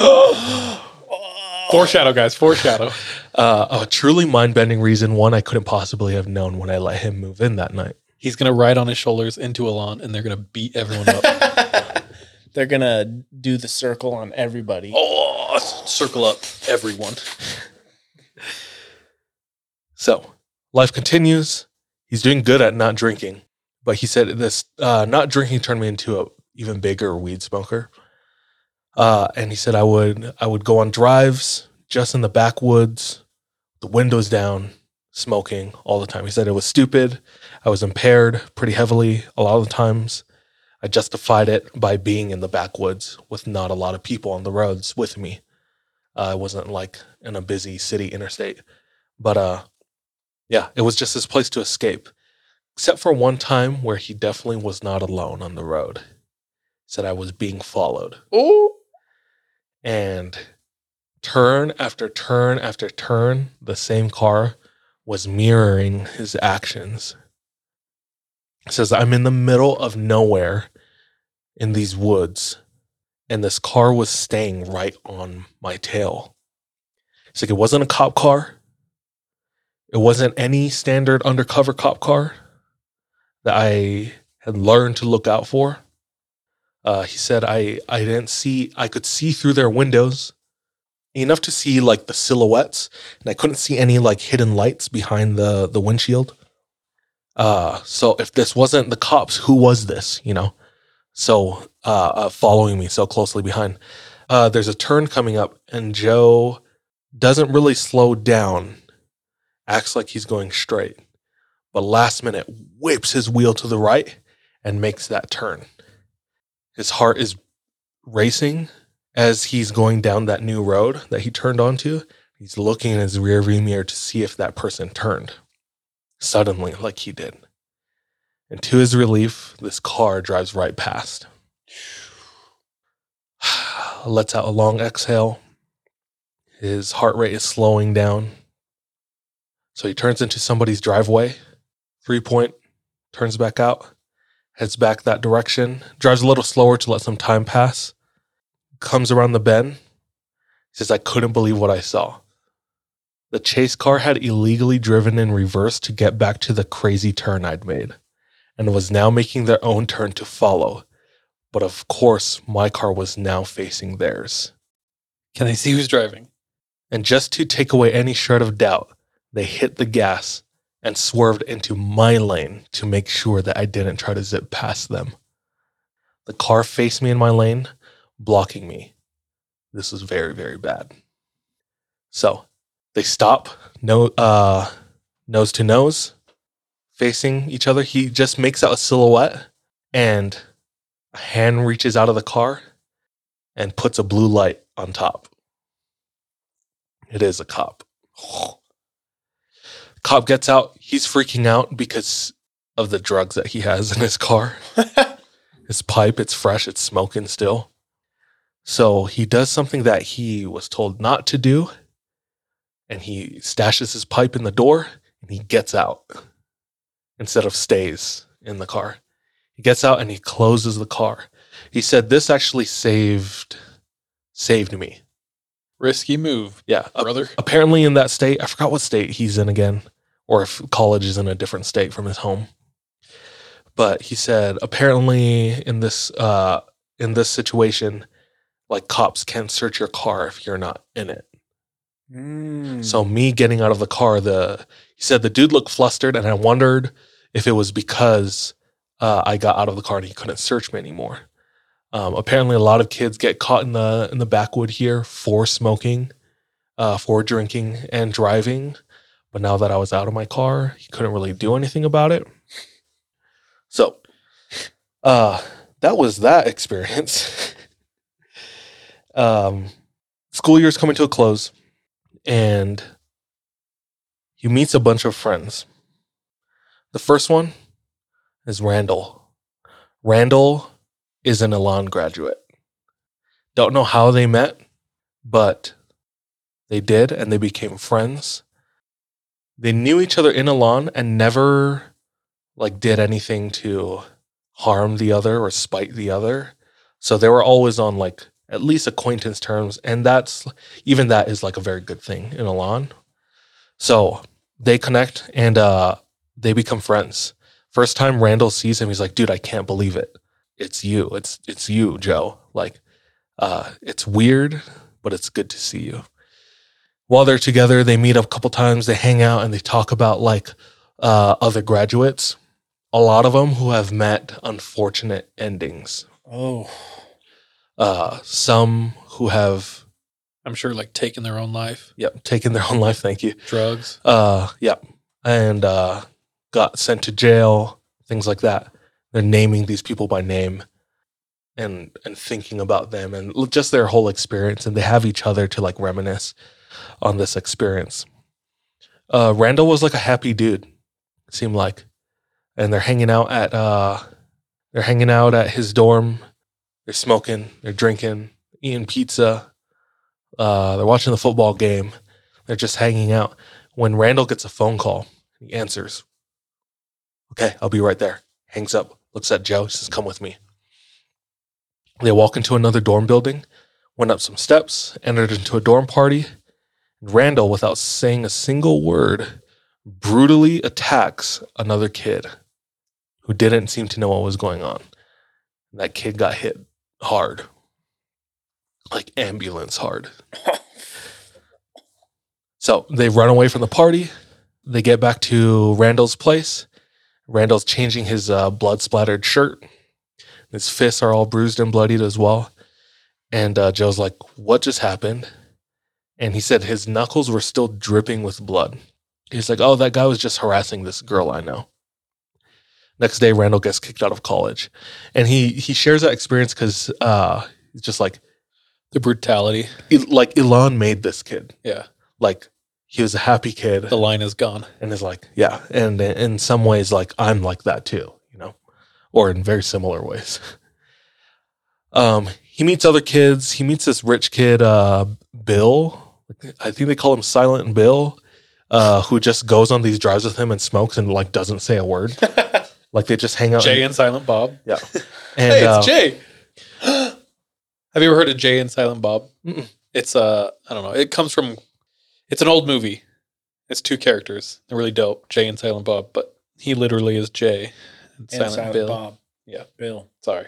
Foreshadow, guys, foreshadow. A truly mind-bending reason, one I couldn't possibly have known when I let him move in that night. He's going to ride on his shoulders into Élan, and they're going to beat everyone up. They're going to do the circle on everybody. Oh, circle up everyone. So, life continues. He's doing good at not drinking. But he said this not drinking turned me into an even bigger weed smoker. And he said I would go on drives just in the backwoods, the windows down, smoking all the time. He said it was stupid. I was impaired pretty heavily a lot of the times. I justified it by being in the backwoods with not a lot of people on the roads with me. I wasn't like in a busy city interstate. But yeah, it was just his place to escape, except for one time where he definitely was not alone on the road. He said I was being followed. Ooh. And turn after turn after turn, the same car was mirroring his actions. It says, I'm in the middle of nowhere in these woods, and this car was staying right on my tail. It's like, it wasn't a cop car. It wasn't any standard undercover cop car that I had learned to look out for. He said, I didn't see, I could see through their windows enough to see like the silhouettes, and I couldn't see any like hidden lights behind the windshield. So if this wasn't the cops, who was this, you know? So, following me so closely behind, there's a turn coming up, and Joe doesn't really slow down, acts like he's going straight, but last minute whips his wheel to the right and makes that turn. His heart is racing as he's going down that new road that he turned onto. He's looking in his rearview mirror to see if that person turned suddenly like he did. And to his relief, this car drives right past. Lets out a long exhale. His heart rate is slowing down. So he turns into somebody's driveway, 3-point, turns back out, heads back that direction, drives a little slower to let some time pass, comes around the bend. He says, I couldn't believe what I saw. The chase car had illegally driven in reverse to get back to the crazy turn I'd made, and was now making their own turn to follow. But of course, my car was now facing theirs. Can they see who's driving? And just to take away any shred of doubt, they hit the gas and swerved into my lane to make sure that I didn't try to zip past them. The car faced me in my lane, blocking me. This was very, very bad. So they stop, nose to nose, facing each other. He just makes out a silhouette, and a hand reaches out of the car and puts a blue light on top. It is a cop. Cop gets out. He's freaking out because of the drugs that he has in his car. His pipe, it's fresh, it's smoking still. So he does something that he was told not to do, and he stashes his pipe in the door, and he gets out instead of stays in the car. He gets out and he closes the car. He said, this actually saved me. Risky move. Yeah. Brother. Apparently in that state, I forgot what state he's in again, or if college is in a different state from his home. But he said, apparently in this situation, like, cops can't search your car if you're not in it. So me getting out of the car, he said the dude looked flustered, and I wondered if it was because I got out of the car and he couldn't search me anymore. Apparently a lot of kids get caught in the backwood here for smoking, for drinking and driving. But now that I was out of my car, he couldn't really do anything about it. So that was that experience. School year's coming to a close, and he meets a bunch of friends. The first one is Randall. Randall is an Élan graduate. Don't know how they met, but they did, and they became friends. They knew each other in Élan and never did anything to harm the other or spite the other. So they were always on at least acquaintance terms, and that is a very good thing in Élan. So they connect, and they become friends. First time Randall sees him, he's like, dude, I can't believe it. It's you. It's you, Joe. It's weird, but it's good to see you. While they're together, they meet up a couple times, they hang out, and they talk about other graduates. A lot of them who have met unfortunate endings. Oh. Some who have, I'm sure, taken their own life. Yep, taken their own life, thank you. Drugs. Yep. And got sent to jail, things like that. They're naming these people by name and thinking about them and just their whole experience, and they have each other to reminisce on this experience. Randall was a happy dude, it seemed like. And they're hanging out at his dorm. They're smoking, they're drinking, eating pizza. They're watching the football game. They're just hanging out. When Randall gets a phone call, he answers. Okay, I'll be right there. hangs up, looks at Joe, says, "Come with me." They walk into another dorm building, went up some steps, entered into a dorm party. Randall, without saying a single word, brutally attacks another kid who didn't seem to know what was going on. And that kid got hit hard, like ambulance hard. So they run away from the party. They get back to Randall's place. Randall's changing his blood-splattered shirt. His fists are all bruised and bloodied as well. And Joe's like, "What just happened?" And he said his knuckles were still dripping with blood. He's like, "Oh, that guy was just harassing this girl I know." Next day, Randall gets kicked out of college. And he shares that experience because it's just like... the brutality. Like, Elon made this kid. Yeah. Like, he was a happy kid. The line is gone. And it's like, yeah. And in some ways, like, I'm like that too, you know? Or in very similar ways. He meets other kids. He meets this rich kid, Bill. I think they call him Silent Bill, who just goes on these drives with him and smokes and like doesn't say a word. Like they just hang out. Jay and Silent Bob. Yeah. And, hey, it's Jay. Have you ever heard of Jay and Silent Bob? Mm-mm. It's I don't know. It comes from. It's an old movie. It's two characters. They're really dope. Jay and Silent Bob, but he literally is Jay and Silent Bill. Bob. Yeah, Bill. Sorry.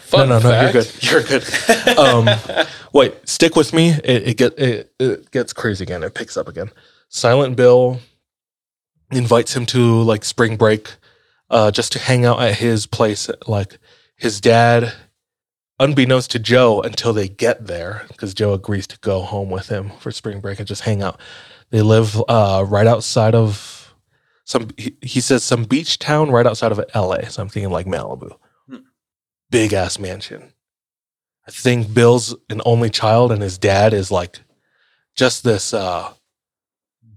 Fun fact. You're good. Wait, stick with me. It gets crazy again. It picks up again. Silent Bill invites him to like spring break, just to hang out at his place. Like his dad, unbeknownst to Joe, until they get there, because Joe agrees to go home with him for spring break and just hang out. They live right outside of some. He says some beach town right outside of LA. So I'm thinking like Malibu. Big ass mansion. I think Bill's an only child, and his dad is like just this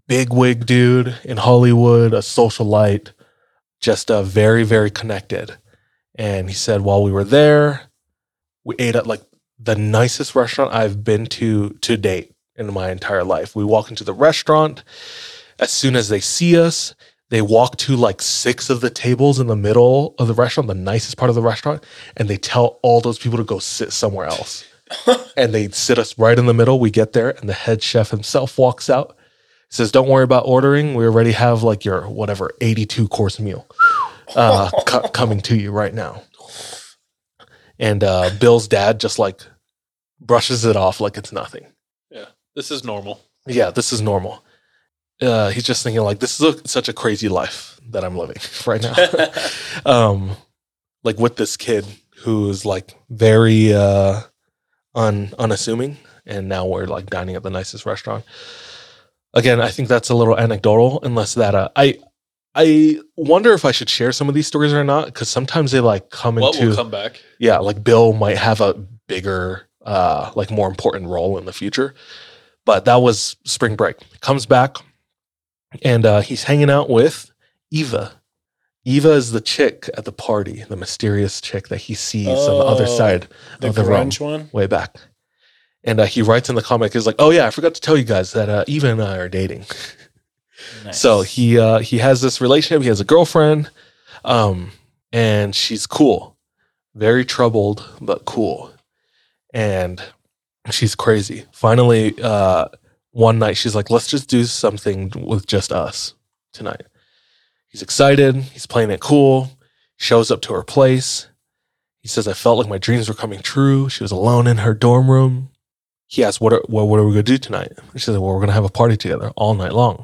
big wig dude in Hollywood, a socialite, just very, very connected. And he said, while we were there, we ate at like the nicest restaurant I've been to date in my entire life. We walk into the restaurant. As soon as they see us, they walk to like six of the tables in the middle of the restaurant, the nicest part of the restaurant, and they tell all those people to go sit somewhere else. And they sit us right in the middle. We get there, and the head chef himself walks out, says, "Don't worry about ordering. We already have like your whatever 82-course meal coming to you right now." And Bill's dad just like brushes it off like it's nothing. Yeah, this is normal. Yeah, this is normal. He's just thinking like, this is such a crazy life that I'm living right now. Like with this kid who's like very unassuming, and now we're like dining at the nicest restaurant. Again, I think that's a little anecdotal, unless that I wonder if I should share some of these stories or not, because sometimes they like will come back. Yeah, like Bill might have a bigger, like more important role in the future. But that was spring break. Comes back. And he's hanging out with Eva. Eva is the chick at the party, the mysterious chick that he sees on the other side of the room, way back. And he writes in the comic, he's like, "Oh yeah, I forgot to tell you guys that Eva and I are dating." Nice. So he has this relationship. He has a girlfriend, and she's cool, very troubled but cool, and she's crazy. Finally, one night, she's like, "Let's just do something with just us tonight." He's excited. He's playing it cool. Shows up to her place. He says, "I felt like my dreams were coming true." She was alone in her dorm room. He asks, what are we going to do tonight? And she says, "Well, we're going to have a party together all night long."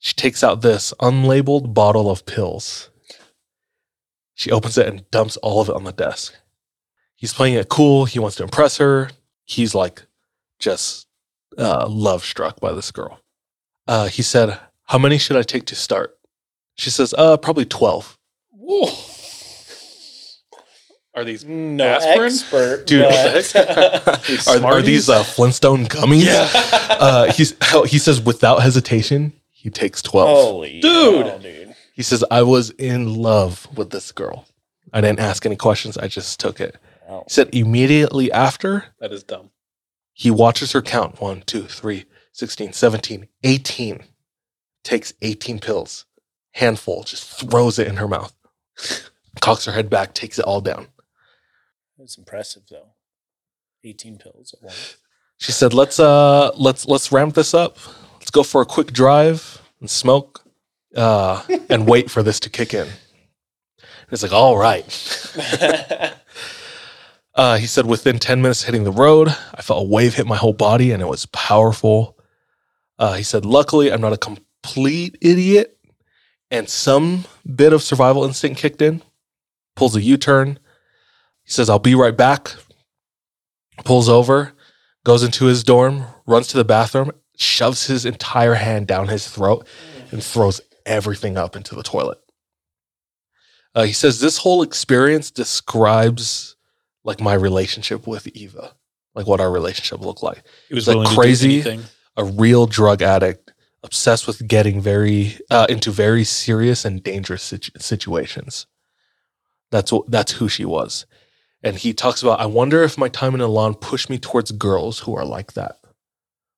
She takes out this unlabeled bottle of pills. She opens it and dumps all of it on the desk. He's playing it cool. He wants to impress her. He's like just... love struck by this girl. He said, "How many should I take to start?" She says, probably 12. Whoa. Are these aspirin? Dude, are these Flintstone gummies? Yeah. He says, without hesitation, he takes 12. Holy dude. He says, "I was in love with this girl. I didn't ask any questions. I just took it." Wow. He said, immediately after. That is dumb. He watches her count 1, 2, 3, 16, 17, 18. Takes 18 pills. handful, just throws it in her mouth, cocks her head back, takes it all down. That's impressive, though. 18 pills at once. She said, "Let's ramp this up. Let's go for a quick drive and smoke, and wait for this to kick in." And it's like, all right. He said, within 10 minutes of hitting the road, I felt a wave hit my whole body, and it was powerful. He said, luckily, I'm not a complete idiot, and some bit of survival instinct kicked in. Pulls a U-turn. He says, I'll be right back. Pulls over, goes into his dorm, runs to the bathroom, shoves his entire hand down his throat, and throws everything up into the toilet. He says, this whole experience describes... like my relationship with Eva, like what our relationship looked like. It was like crazy, a real drug addict, obsessed with getting into very serious and dangerous situations. That's who she was. And he talks about, I wonder if my time in Élan pushed me towards girls who are like that,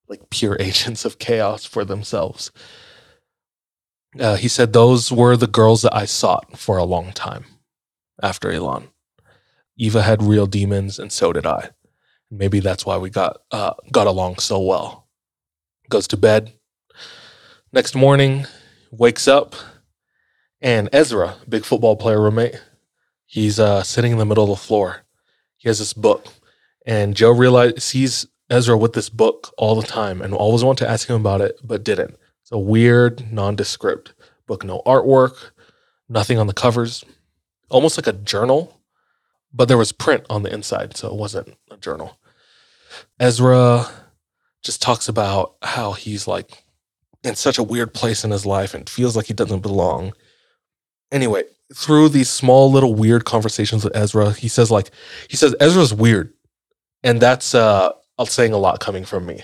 like pure agents of chaos for themselves. He said those were the girls that I sought for a long time after Élan. Eva had real demons, and so did I. Maybe that's why we got along so well. Goes to bed. Next morning, wakes up, and Ezra, big football player roommate, he's sitting in the middle of the floor. He has this book, and Joe sees Ezra with this book all the time and always wanted to ask him about it, but didn't. It's a weird, nondescript book. No artwork, nothing on the covers. Almost like a journal. But there was print on the inside, so it wasn't a journal. Ezra just talks about how he's like in such a weird place in his life and feels like he doesn't belong. Anyway, through these small little weird conversations with Ezra, he says Ezra's weird. And that's saying a lot coming from me.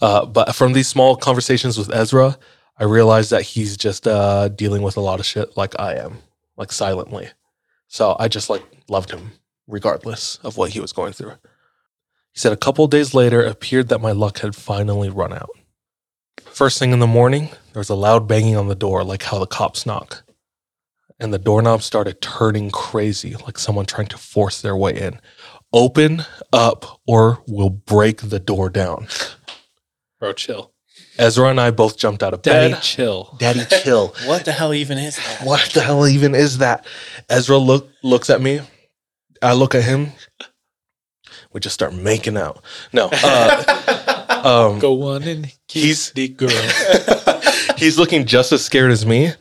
But from these small conversations with Ezra, I realized that he's just dealing with a lot of shit like I am, like silently. So I just loved him regardless of what he was going through. He said a couple days later, it appeared that my luck had finally run out. First thing in the morning, there was a loud banging on the door, like how the cops knock. And the doorknob started turning crazy, like someone trying to force their way in. Open up or we'll break the door down. Bro, chill. Ezra and I both jumped out of bed. Daddy chill. Daddy chill. What the hell even is that? What the hell even is that? Ezra looks at me. I look at him. We just start making out. No. Go on and kiss the girl. He's looking just as scared as me.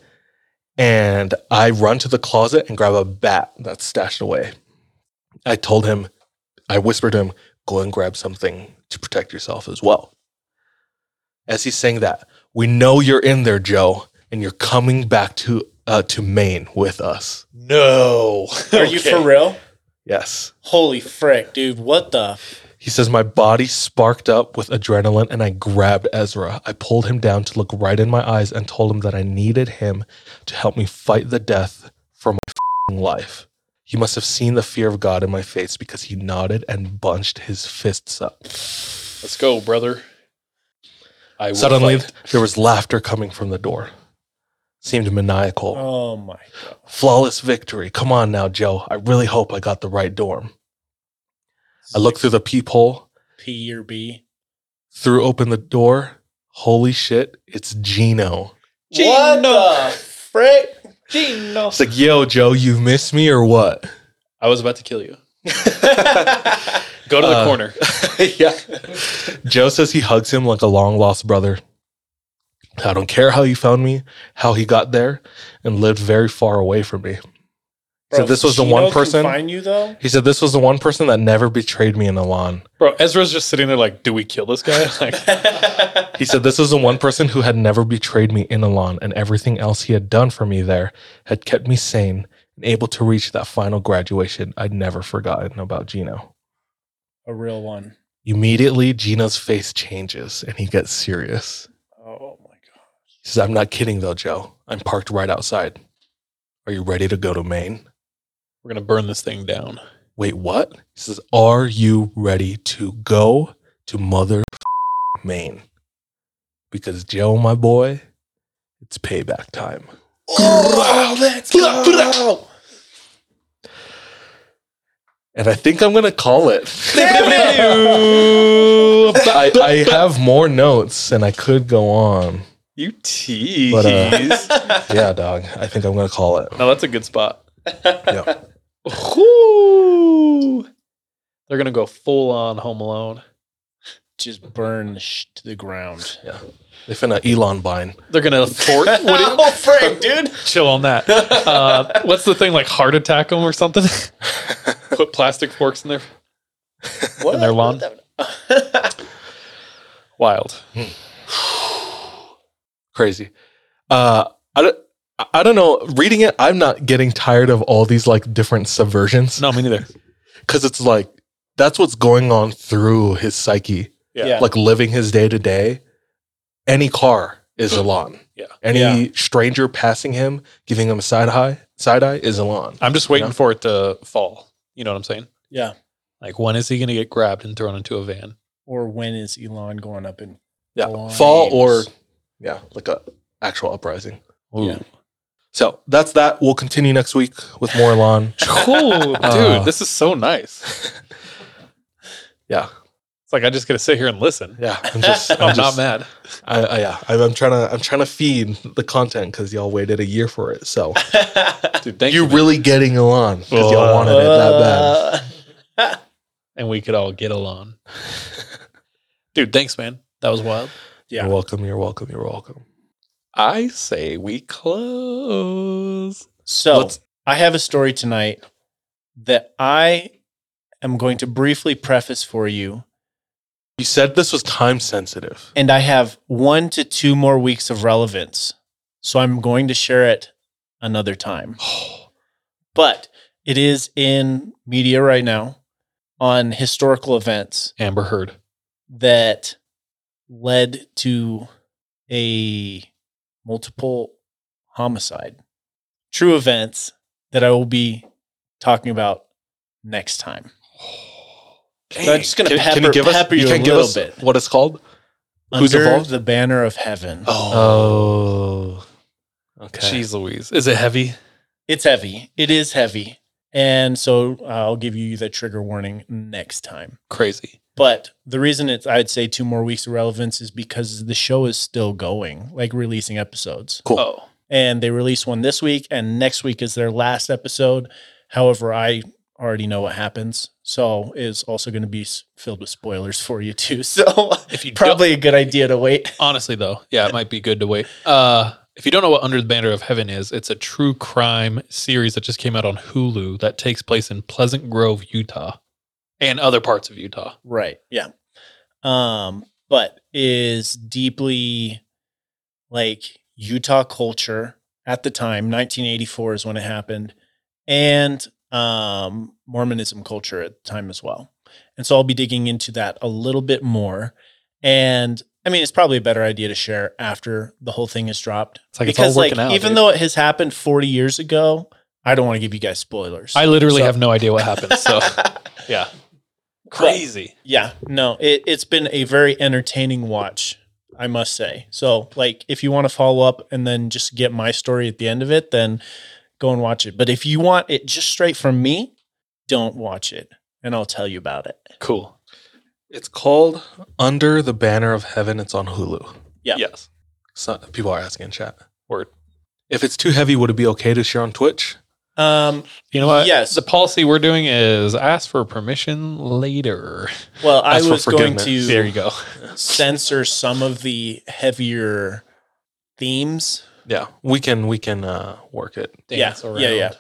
And I run to the closet and grab a bat that's stashed away. I whispered to him, go and grab something to protect yourself as well. As he's saying that, we know you're in there, Joe, and you're coming back to Maine with us. No. Are you for real? Yes. Holy frick, dude. What the? He says, my body sparked up with adrenaline, and I grabbed Ezra. I pulled him down to look right in my eyes and told him that I needed him to help me fight the death for my f***ing life. He must have seen the fear of God in my face because he nodded and bunched his fists up. Let's go, brother. Suddenly, there was laughter coming from the door. Seemed maniacal. Oh, my God. Flawless victory. Come on now, Joe. I really hope I got the right dorm. I looked through the peephole. P or B. Threw open the door. Holy shit, it's Gino. Gino! What the frick? Gino. It's like, yo, Joe, you miss me or what? I was about to kill you. Go to the corner. Yeah. Joe says he hugs him like a long lost brother. I don't care how you found me, how he got there, and lived very far away from me. Bro, so this was the one person. Find you, though? He said this was the one person that never betrayed me in Élan. Bro, Ezra's just sitting there like, do we kill this guy? He said this was the one person who had never betrayed me in Élan, and everything else he had done for me there had kept me sane and able to reach that final graduation I'd never forgotten about Gino. A real one. Immediately, Gino's face changes and he gets serious. Oh my gosh. He says, I'm not kidding though, Joe. I'm parked right outside. Are you ready to go to Maine? We're going to burn this thing down. Wait, what? He says, are you ready to go to mother Maine? Because Joe, my boy, It's payback time. Oh, let's go. And I think I'm going to call it. I have more notes and I could go on. You tease. But, yeah, dog. I think I'm going to call it. No, that's a good spot. Yeah. Ooh. They're going to go full on Home Alone. Just burn to the ground. Yeah. They finna Elon Bine. They're gonna fort. Oh, Frank, dude. Chill on that. What's the thing, like heart attack them or something? Put plastic forks in their what? In their lawn. Wild, crazy. I don't know. Reading it, I'm not getting tired of all these like different subversions. No, me neither. Because it's like that's what's going on through his psyche. Yeah. Like living his day to day. Any car is Elan. Yeah. Any stranger passing him, giving him a side eye is Elan. I'm just waiting for it to fall. You know what I'm saying? Yeah. Like when is he going to get grabbed and thrown into a van? Or when is Elon going up in fall or like a actual uprising? Ooh. Yeah. So that's that. We'll continue next week with more Elan. Cool, dude. This is so nice. Yeah. It's like I just gotta sit here and listen. Yeah, I'm not mad. I'm trying to feed the content because y'all waited a year for it. So, dude, you're really getting Elan because y'all wanted it that bad. And we could all get Elan. Dude, thanks, man. That was wild. Yeah, you're welcome. You're welcome. You're welcome. I say we close. So I have a story tonight that I am going to briefly preface for you. You said this was time sensitive. And I have 1 to 2 more weeks of relevance. So I'm going to share it another time. But it is in media right now on historical events. Amber Heard. That led to a multiple homicide. True events that I will be talking about next time. So I'm just going to pepper you a little bit. What it's called? Who's involved? Under the Banner of Heaven. Oh. Okay. Jeez Louise. Is it heavy? It's heavy. It is heavy. And so I'll give you the trigger warning next time. Crazy. But the reason I'd say 2 more weeks of relevance is because the show is still going, like releasing episodes. Cool. Oh. And they release one this week, and next week is their last episode. However, I already know what happens. So is also going to be filled with spoilers for you too. So if you probably a good idea to wait. Honestly though. Yeah, it might be good to wait. If you don't know what Under the Banner of Heaven is, it's a true crime series that just came out on Hulu that takes place in Pleasant Grove, Utah and other parts of Utah. Right. Yeah. But is deeply like Utah culture at the time. 1984 is when it happened. And Mormonism culture at the time as well. And so I'll be digging into that a little bit more. And I mean, it's probably a better idea to share after the whole thing is dropped. It's like, because it's all working out, even though it has happened 40 years ago, I don't want to give you guys spoilers. I literally have no idea what happened. So yeah. Crazy. But, yeah. No, it's been a very entertaining watch, I must say. So like, if you want to follow up and then just get my story at the end of it, then go and watch it. But if you want it just straight from me, don't watch it. And I'll tell you about it. Cool. It's called Under the Banner of Heaven. It's on Hulu. Yeah. Yes. People are asking in chat. Word. If it's too heavy, would it be okay to share on Twitch? You know what? Yes. The policy we're doing is ask for permission later. Well, I was going to censor some of the heavier themes. Yeah, we can work it. Dance around. Yeah.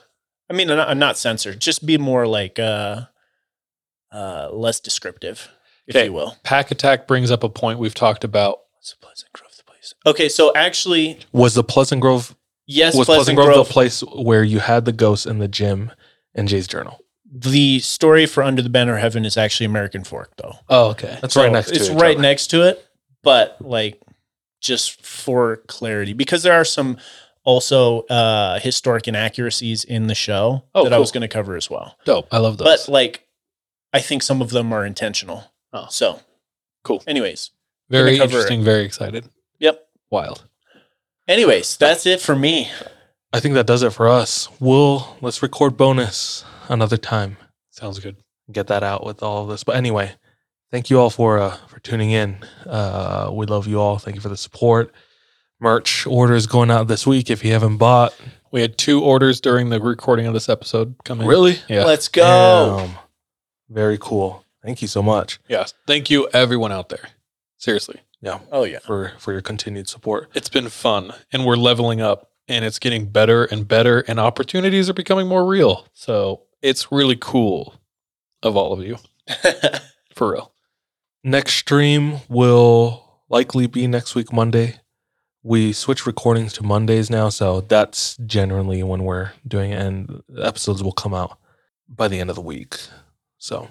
I mean, I'm not censored. Just be more like less descriptive, if you will. Pack Attack brings up a point we've talked about. It's a Pleasant Grove, the place. Okay, so actually, was the Pleasant Grove? Yes, was Pleasant Grove the place where you had the ghosts in the gym and Jay's journal? The story for Under the Banner of Heaven is actually American Fork, though. Oh, okay, that's so right next to it. It's right next to it, but like. Just for clarity, because there are some also historic inaccuracies in the show that I was going to cover as well. Dope. I love those. But like, I think some of them are intentional. Oh, so cool. Anyways. Very interesting. Very excited. Yep. Wild. Anyways, that's it for me. I think that does it for us. Let's record bonus another time. Sounds good. Get that out with all of this. But anyway, thank you all for tuning in. We love you all. Thank you for the support. Merch orders going out this week if you haven't bought. We had 2 orders during the recording of this episode coming. Really? Yeah. Let's go. Very cool. Thank you so much. Yes. Thank you, everyone out there. Seriously. Yeah. Oh, yeah. For your continued support. It's been fun, and we're leveling up, and it's getting better and better, and opportunities are becoming more real. So it's really cool of all of you. For real. Next stream will likely be next week, Monday. We switch recordings to Mondays now, so that's generally when we're doing it, and episodes will come out by the end of the week. So,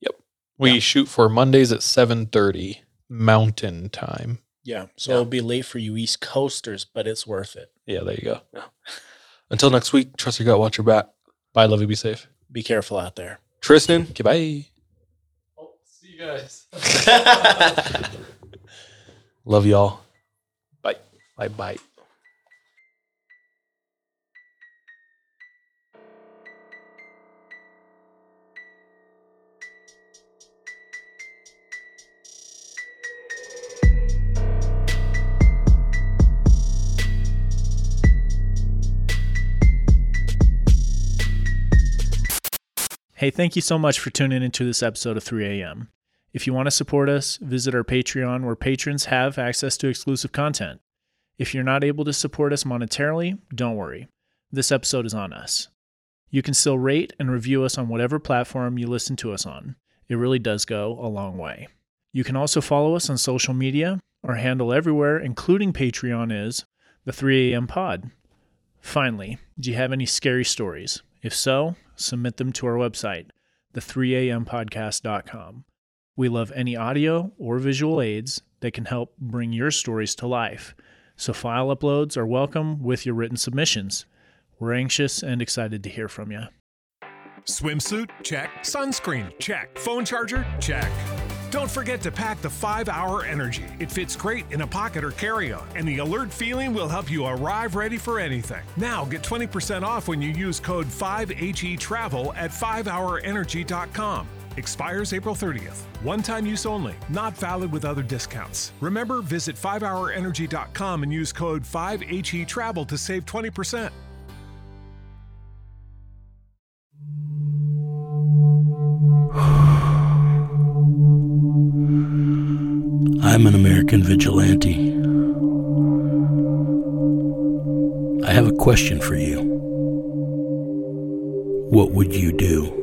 yep. We shoot for Mondays at 7:30 Mountain Time. Yeah, so it'll be late for you East Coasters, but it's worth it. Yeah, there you go. Yeah. Until next week, trust your gut, watch your back. Bye, love you, be safe. Be careful out there. Tristan, goodbye. Oh, see you guys. Love y'all. Bye-bye. Hey, thank you so much for tuning into this episode of 3AM. If you want to support us, visit our Patreon, where patrons have access to exclusive content. If you're not able to support us monetarily, don't worry. This episode is on us. You can still rate and review us on whatever platform you listen to us on. It really does go a long way. You can also follow us on social media. Our handle everywhere, including Patreon, is the 3AM Pod. Finally, do you have any scary stories? If so, submit them to our website, the3ampodcast.com. We love any audio or visual aids that can help bring your stories to life. So file uploads are welcome with your written submissions. We're anxious and excited to hear from you. Swimsuit? Check. Sunscreen? Check. Phone charger? Check. Don't forget to pack the 5 Hour Energy. It fits great in a pocket or carry-on, and the alert feeling will help you arrive ready for anything. Now get 20% off when you use code 5HETRAVEL at 5hourenergy.com. Expires April 30th. One-time use only. Not valid with other discounts. Remember, visit 5hourenergy.com and use code 5HETRAVEL to save 20%. I'm an American vigilante. I have a question for you. What would you do